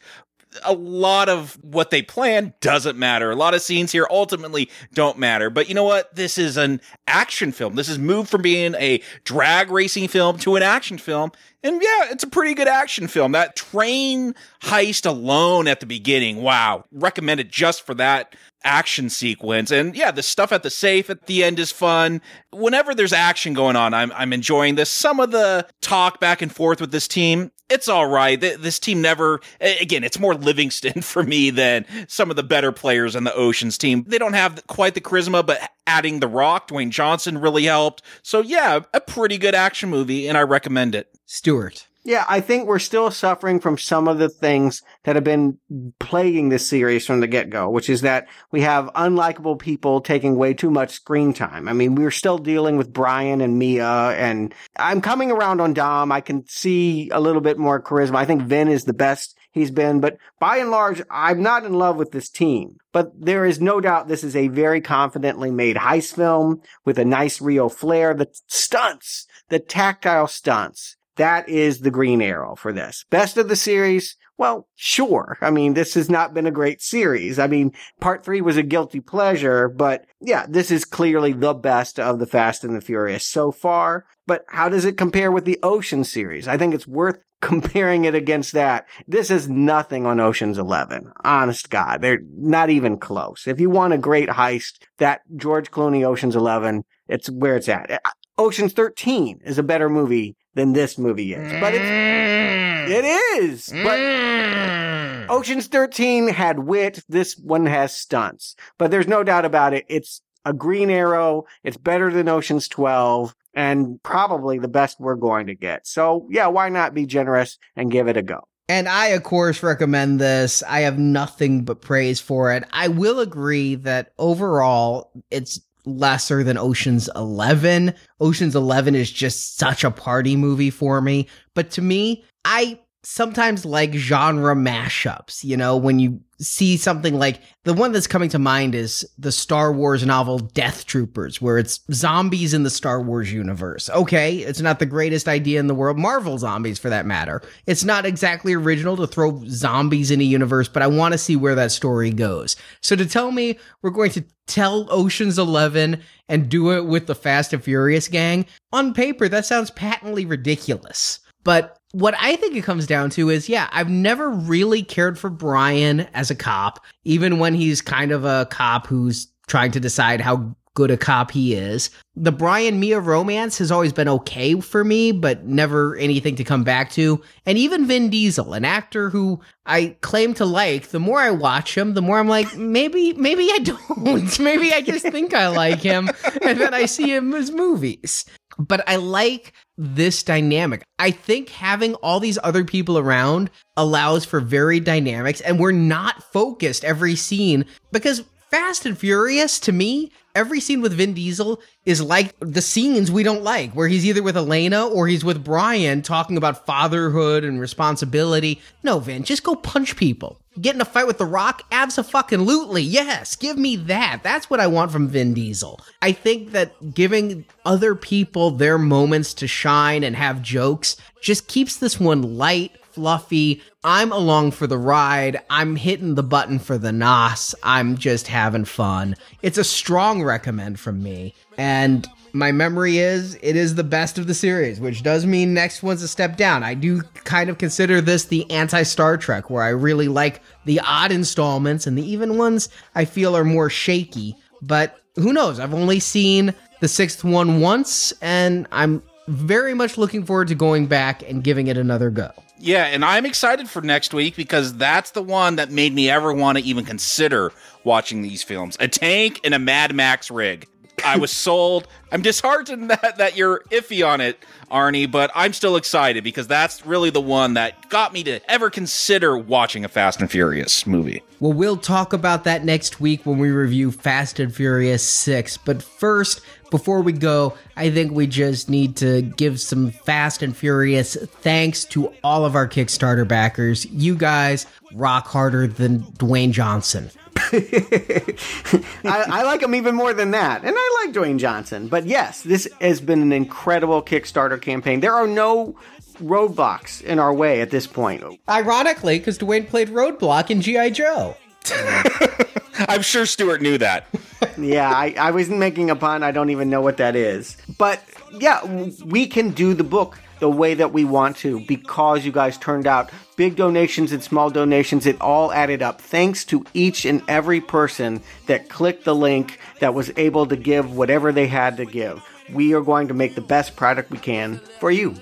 A lot of what they plan doesn't matter. A lot of scenes here ultimately don't matter. But you know what? This is an action film. This is moved from being a drag racing film to an action film. And yeah, it's a pretty good action film. That train heist alone at the beginning. Wow. Recommend it just for that action sequence. And yeah, the stuff at the safe at the end is fun. Whenever there's action going on, I'm, I'm enjoying this. Some of the talk back and forth with this team. it's all right. This team never, again, it's more Livingston for me than some of the better players in the Oceans team. They don't have quite the charisma, but adding The Rock, Dwayne Johnson really helped. So yeah, a pretty good action movie, and I recommend it. Stewart. Yeah, I think we're still suffering from some of the things that have been plaguing this series from the get-go, which is that we have unlikable people taking way too much screen time. I mean, we're still dealing with Brian and Mia, and I'm coming around on Dom. I can see a little bit more charisma. I think Vin is the best he's been, but by and large, I'm not in love with this team. But there is no doubt this is a very confidently made heist film with a nice Rio flair. The stunts, the tactile stunts. That is the green arrow for this. Best of the series? Well, sure. I mean, this has not been a great series. I mean, part three was a guilty pleasure, but yeah, this is clearly the best of the Fast and the Furious so far. But how does it compare with the Ocean series? I think it's worth comparing it against that. This is nothing on Ocean's Eleven. Honest God, they're not even close. If you want a great heist, that George Clooney Ocean's Eleven, it's where it's at. Ocean's thirteen is a better movie than this movie is. But it's, mm. it is. But mm. Ocean's thirteen had wit. This one has stunts. But there's no doubt about it. It's a green arrow. It's better than Ocean's twelve and probably the best we're going to get. So yeah, why not be generous and give it a go? And I, of course, recommend this. I have nothing but praise for it. I will agree that overall it's lesser than Ocean's Eleven. Ocean's Eleven is just such a party movie for me. But to me, I sometimes like genre mashups. You know, when you see something like the one that's coming to mind is the Star Wars novel Death Troopers, where it's zombies in the Star Wars universe. Okay, it's not the greatest idea in the world. Marvel zombies, for that matter. It's not exactly original to throw zombies in a universe, but I want to see where that story goes. So to tell me we're going to tell Ocean's Eleven and do it with the Fast and Furious gang, on paper, that sounds patently ridiculous. But what I think it comes down to is, yeah, I've never really cared for Brian as a cop, even when he's kind of a cop who's trying to decide how good a cop he is. The Brian-Mia romance has always been okay for me, but never anything to come back to. And even Vin Diesel, an actor who I claim to like, the more I watch him, the more I'm like, maybe, maybe I don't. Maybe I just think I like him, and then I see him in his movies. But I like this dynamic. I think having all these other people around allows for varied dynamics, and we're not focused every scene, because Fast and Furious, to me, every scene with Vin Diesel is like the scenes we don't like, where he's either with Elena or he's with Brian talking about fatherhood and responsibility. No, Vin, just go punch people. Get in a fight with The Rock? Abso-fucking-lutely. Yes, give me that. That's what I want from Vin Diesel. I think that giving other people their moments to shine and have jokes just keeps this one light, fluffy. I'm along for the ride. I'm hitting the button for the nos. I'm just having fun. It's a strong recommend from me. And my memory is it is the best of the series, which does mean next one's a step down. I do kind of consider this the anti-Star Trek, where I really like the odd installments, and the even ones I feel are more shaky. But who knows? I've only seen the sixth one once, and I'm very much looking forward to going back and giving it another go. Yeah, and I'm excited for next week, because that's the one that made me ever want to even consider watching these films. A tank and a Mad Max rig. I was sold. I'm disheartened that, that you're iffy on it, Arnie, but I'm still excited, because that's really the one that got me to ever consider watching a Fast and Furious movie. Well, we'll talk about that next week when we review Fast and Furious six. But first, before we go, I think we just need to give some Fast and Furious thanks to all of our Kickstarter backers. You guys rock harder than Dwayne Johnson. I, I like him even more than that. And I like Dwayne Johnson. But yes, this has been an incredible Kickstarter campaign. There are no roadblocks in our way at this point. Ironically, because Dwayne played Roadblock in G I. Joe. I'm sure Stewart knew that. Yeah, I, I wasn't making a pun. I don't even know what that is. But yeah, we can do the book the way that we want to, because you guys turned out big donations and small donations. It all added up. Thanks to each and every person that clicked the link, that was able to give whatever they had to give. We are going to make the best product we can for you.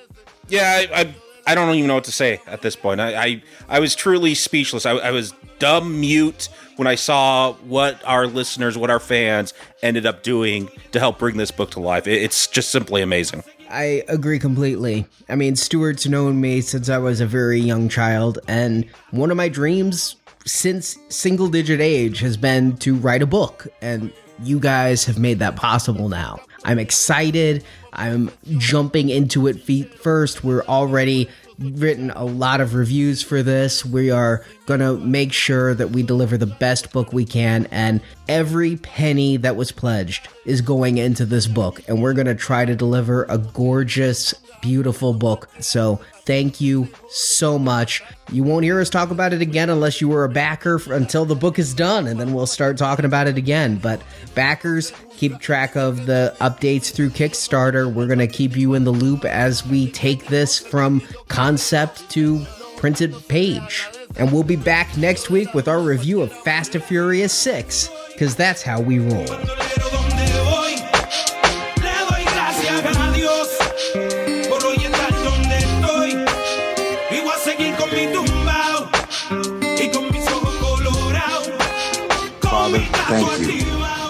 Yeah, I, I I don't even know what to say at this point. I I, I was truly speechless. I, I was dumb mute when I saw what our listeners, what our fans ended up doing to help bring this book to life. It, it's just simply amazing. I agree completely. I mean, Stewart's known me since I was a very young child, and one of my dreams since single-digit age has been to write a book, and you guys have made that possible now. I'm excited. I'm jumping into it feet first. We're already written a lot of reviews for this. We are going to make sure that we deliver the best book we can, and every penny that was pledged is going into this book, and we're going to try to deliver a gorgeous, beautiful book. So thank you so much. You won't hear us talk about it again unless you were a backer for, until the book is done, and then we'll start talking about it again. But backers, keep track of the updates through Kickstarter. We're going to keep you in the loop as we take this from concept to printed page. And we'll be back next week with our review of Fast and Furious six, because that's how we roll. Thank you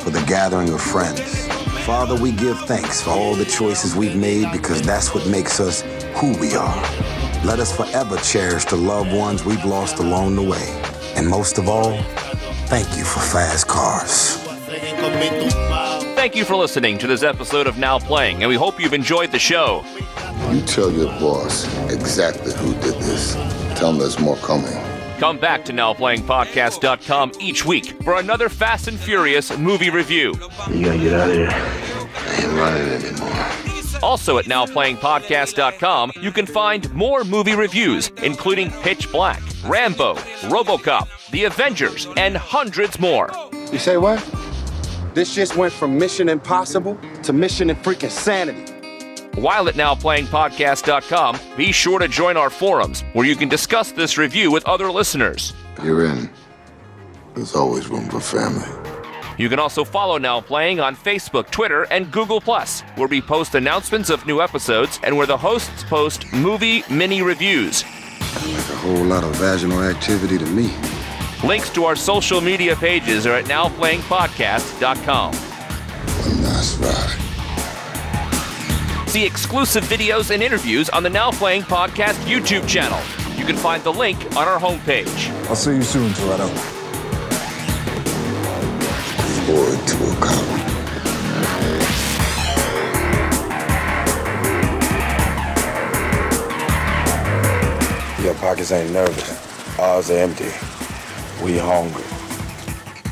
for the gathering of friends. Father, we give thanks for all the choices we've made, because that's what makes us who we are. Let us forever cherish the loved ones we've lost along the way. And most of all, thank you for fast cars. Thank you for listening to this episode of Now Playing, and we hope you've enjoyed the show. You tell your boss exactly who did this. Tell him there's more coming. Come back to now playing podcast dot com each week for another Fast and Furious movie review. You gotta get out of here. I ain't running anymore. Also at now playing podcast dot com, you can find more movie reviews, including Pitch Black, Rambo, RoboCop, The Avengers, and hundreds more. You say what? This just went from Mission Impossible to Mission and freaking Sanity. While at now playing podcast dot com, be sure to join our forums where you can discuss this review with other listeners. You're in. There's always room for family. You can also follow Now Playing on Facebook, Twitter, and Google Plus, where we post announcements of new episodes and where the hosts post movie mini-reviews. Like a whole lot of vaginal activity to me. Links to our social media pages are at now playing podcast dot com. One nice ride. See exclusive videos and interviews on the Now Playing Podcast YouTube channel. You can find the link on our homepage. I'll see you soon, Toretto. Forward to a cop. Your pockets ain't nervous. Ours are empty. We hungry.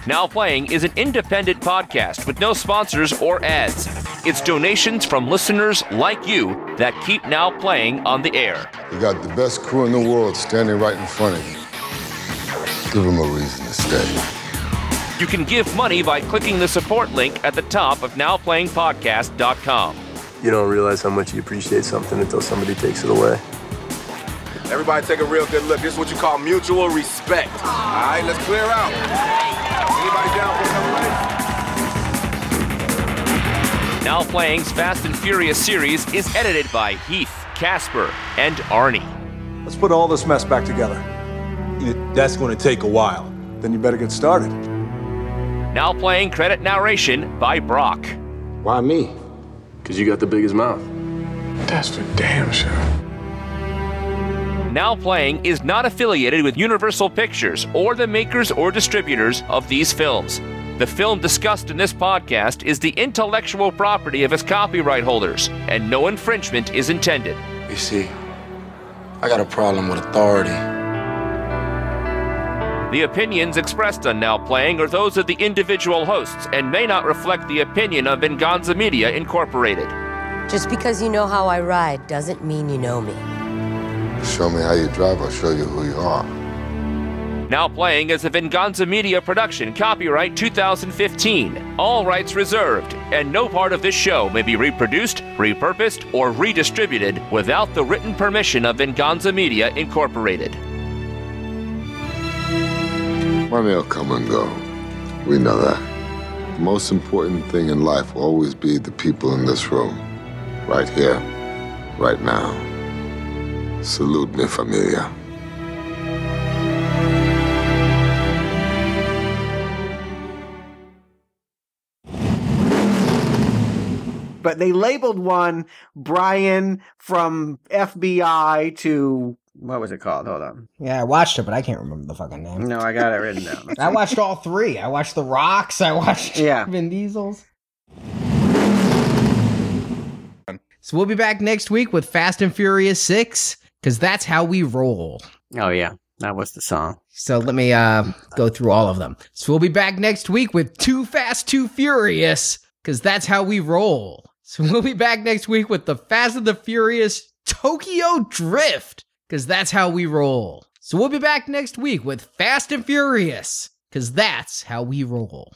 Now Playing is an independent podcast with no sponsors or ads. It's donations from listeners like you that keep Now Playing on the air. You got the best crew in the world standing right in front of you. Give them a reason to stay. You can give money by clicking the support link at the top of now playing podcast dot com. You don't realize how much you appreciate something until somebody takes it away. Everybody take a real good look. This is what you call mutual respect. All right, let's clear out. Anybody down for another race? Now Playing's Fast and Furious series is edited by Heath, Casper, and Arnie. Let's put all this mess back together. That's going to take a while. Then you better get started. Now Playing credit narration by Brock. Why me? Because you got the biggest mouth. That's for damn sure. Now Playing is not affiliated with Universal Pictures or the makers or distributors of these films. The film discussed in this podcast is the intellectual property of its copyright holders, and no infringement is intended. You see, I got a problem with authority. The opinions expressed on Now Playing are those of the individual hosts and may not reflect the opinion of Venganza Media Incorporated. Just because you know how I ride doesn't mean you know me. Show me how you drive, I'll show you who you are. Now Playing is a Venganza Media production, copyright two thousand fifteen. All rights reserved, and no part of this show may be reproduced, repurposed, or redistributed without the written permission of Venganza Media Incorporated. Money will come and go. We know that. The most important thing in life will always be the people in this room. Right here, right now. Salud, mi familia. But they labeled one Brian from F B I to... What was it called? Hold on. Yeah, I watched it, but I can't remember the fucking name. No, I got it written down. I watched all three. I watched The Rock's. I watched yeah. Vin Diesel's. So we'll be back next week with Fast and Furious six, because that's how we roll. Oh, yeah. That was the song. So let me uh, go through all of them. So we'll be back next week with Too Fast, Too Furious, because that's how we roll. So we'll be back next week with the Fast and the Furious Tokyo Drift, because that's how we roll. So we'll be back next week with Fast and Furious, because that's how we roll.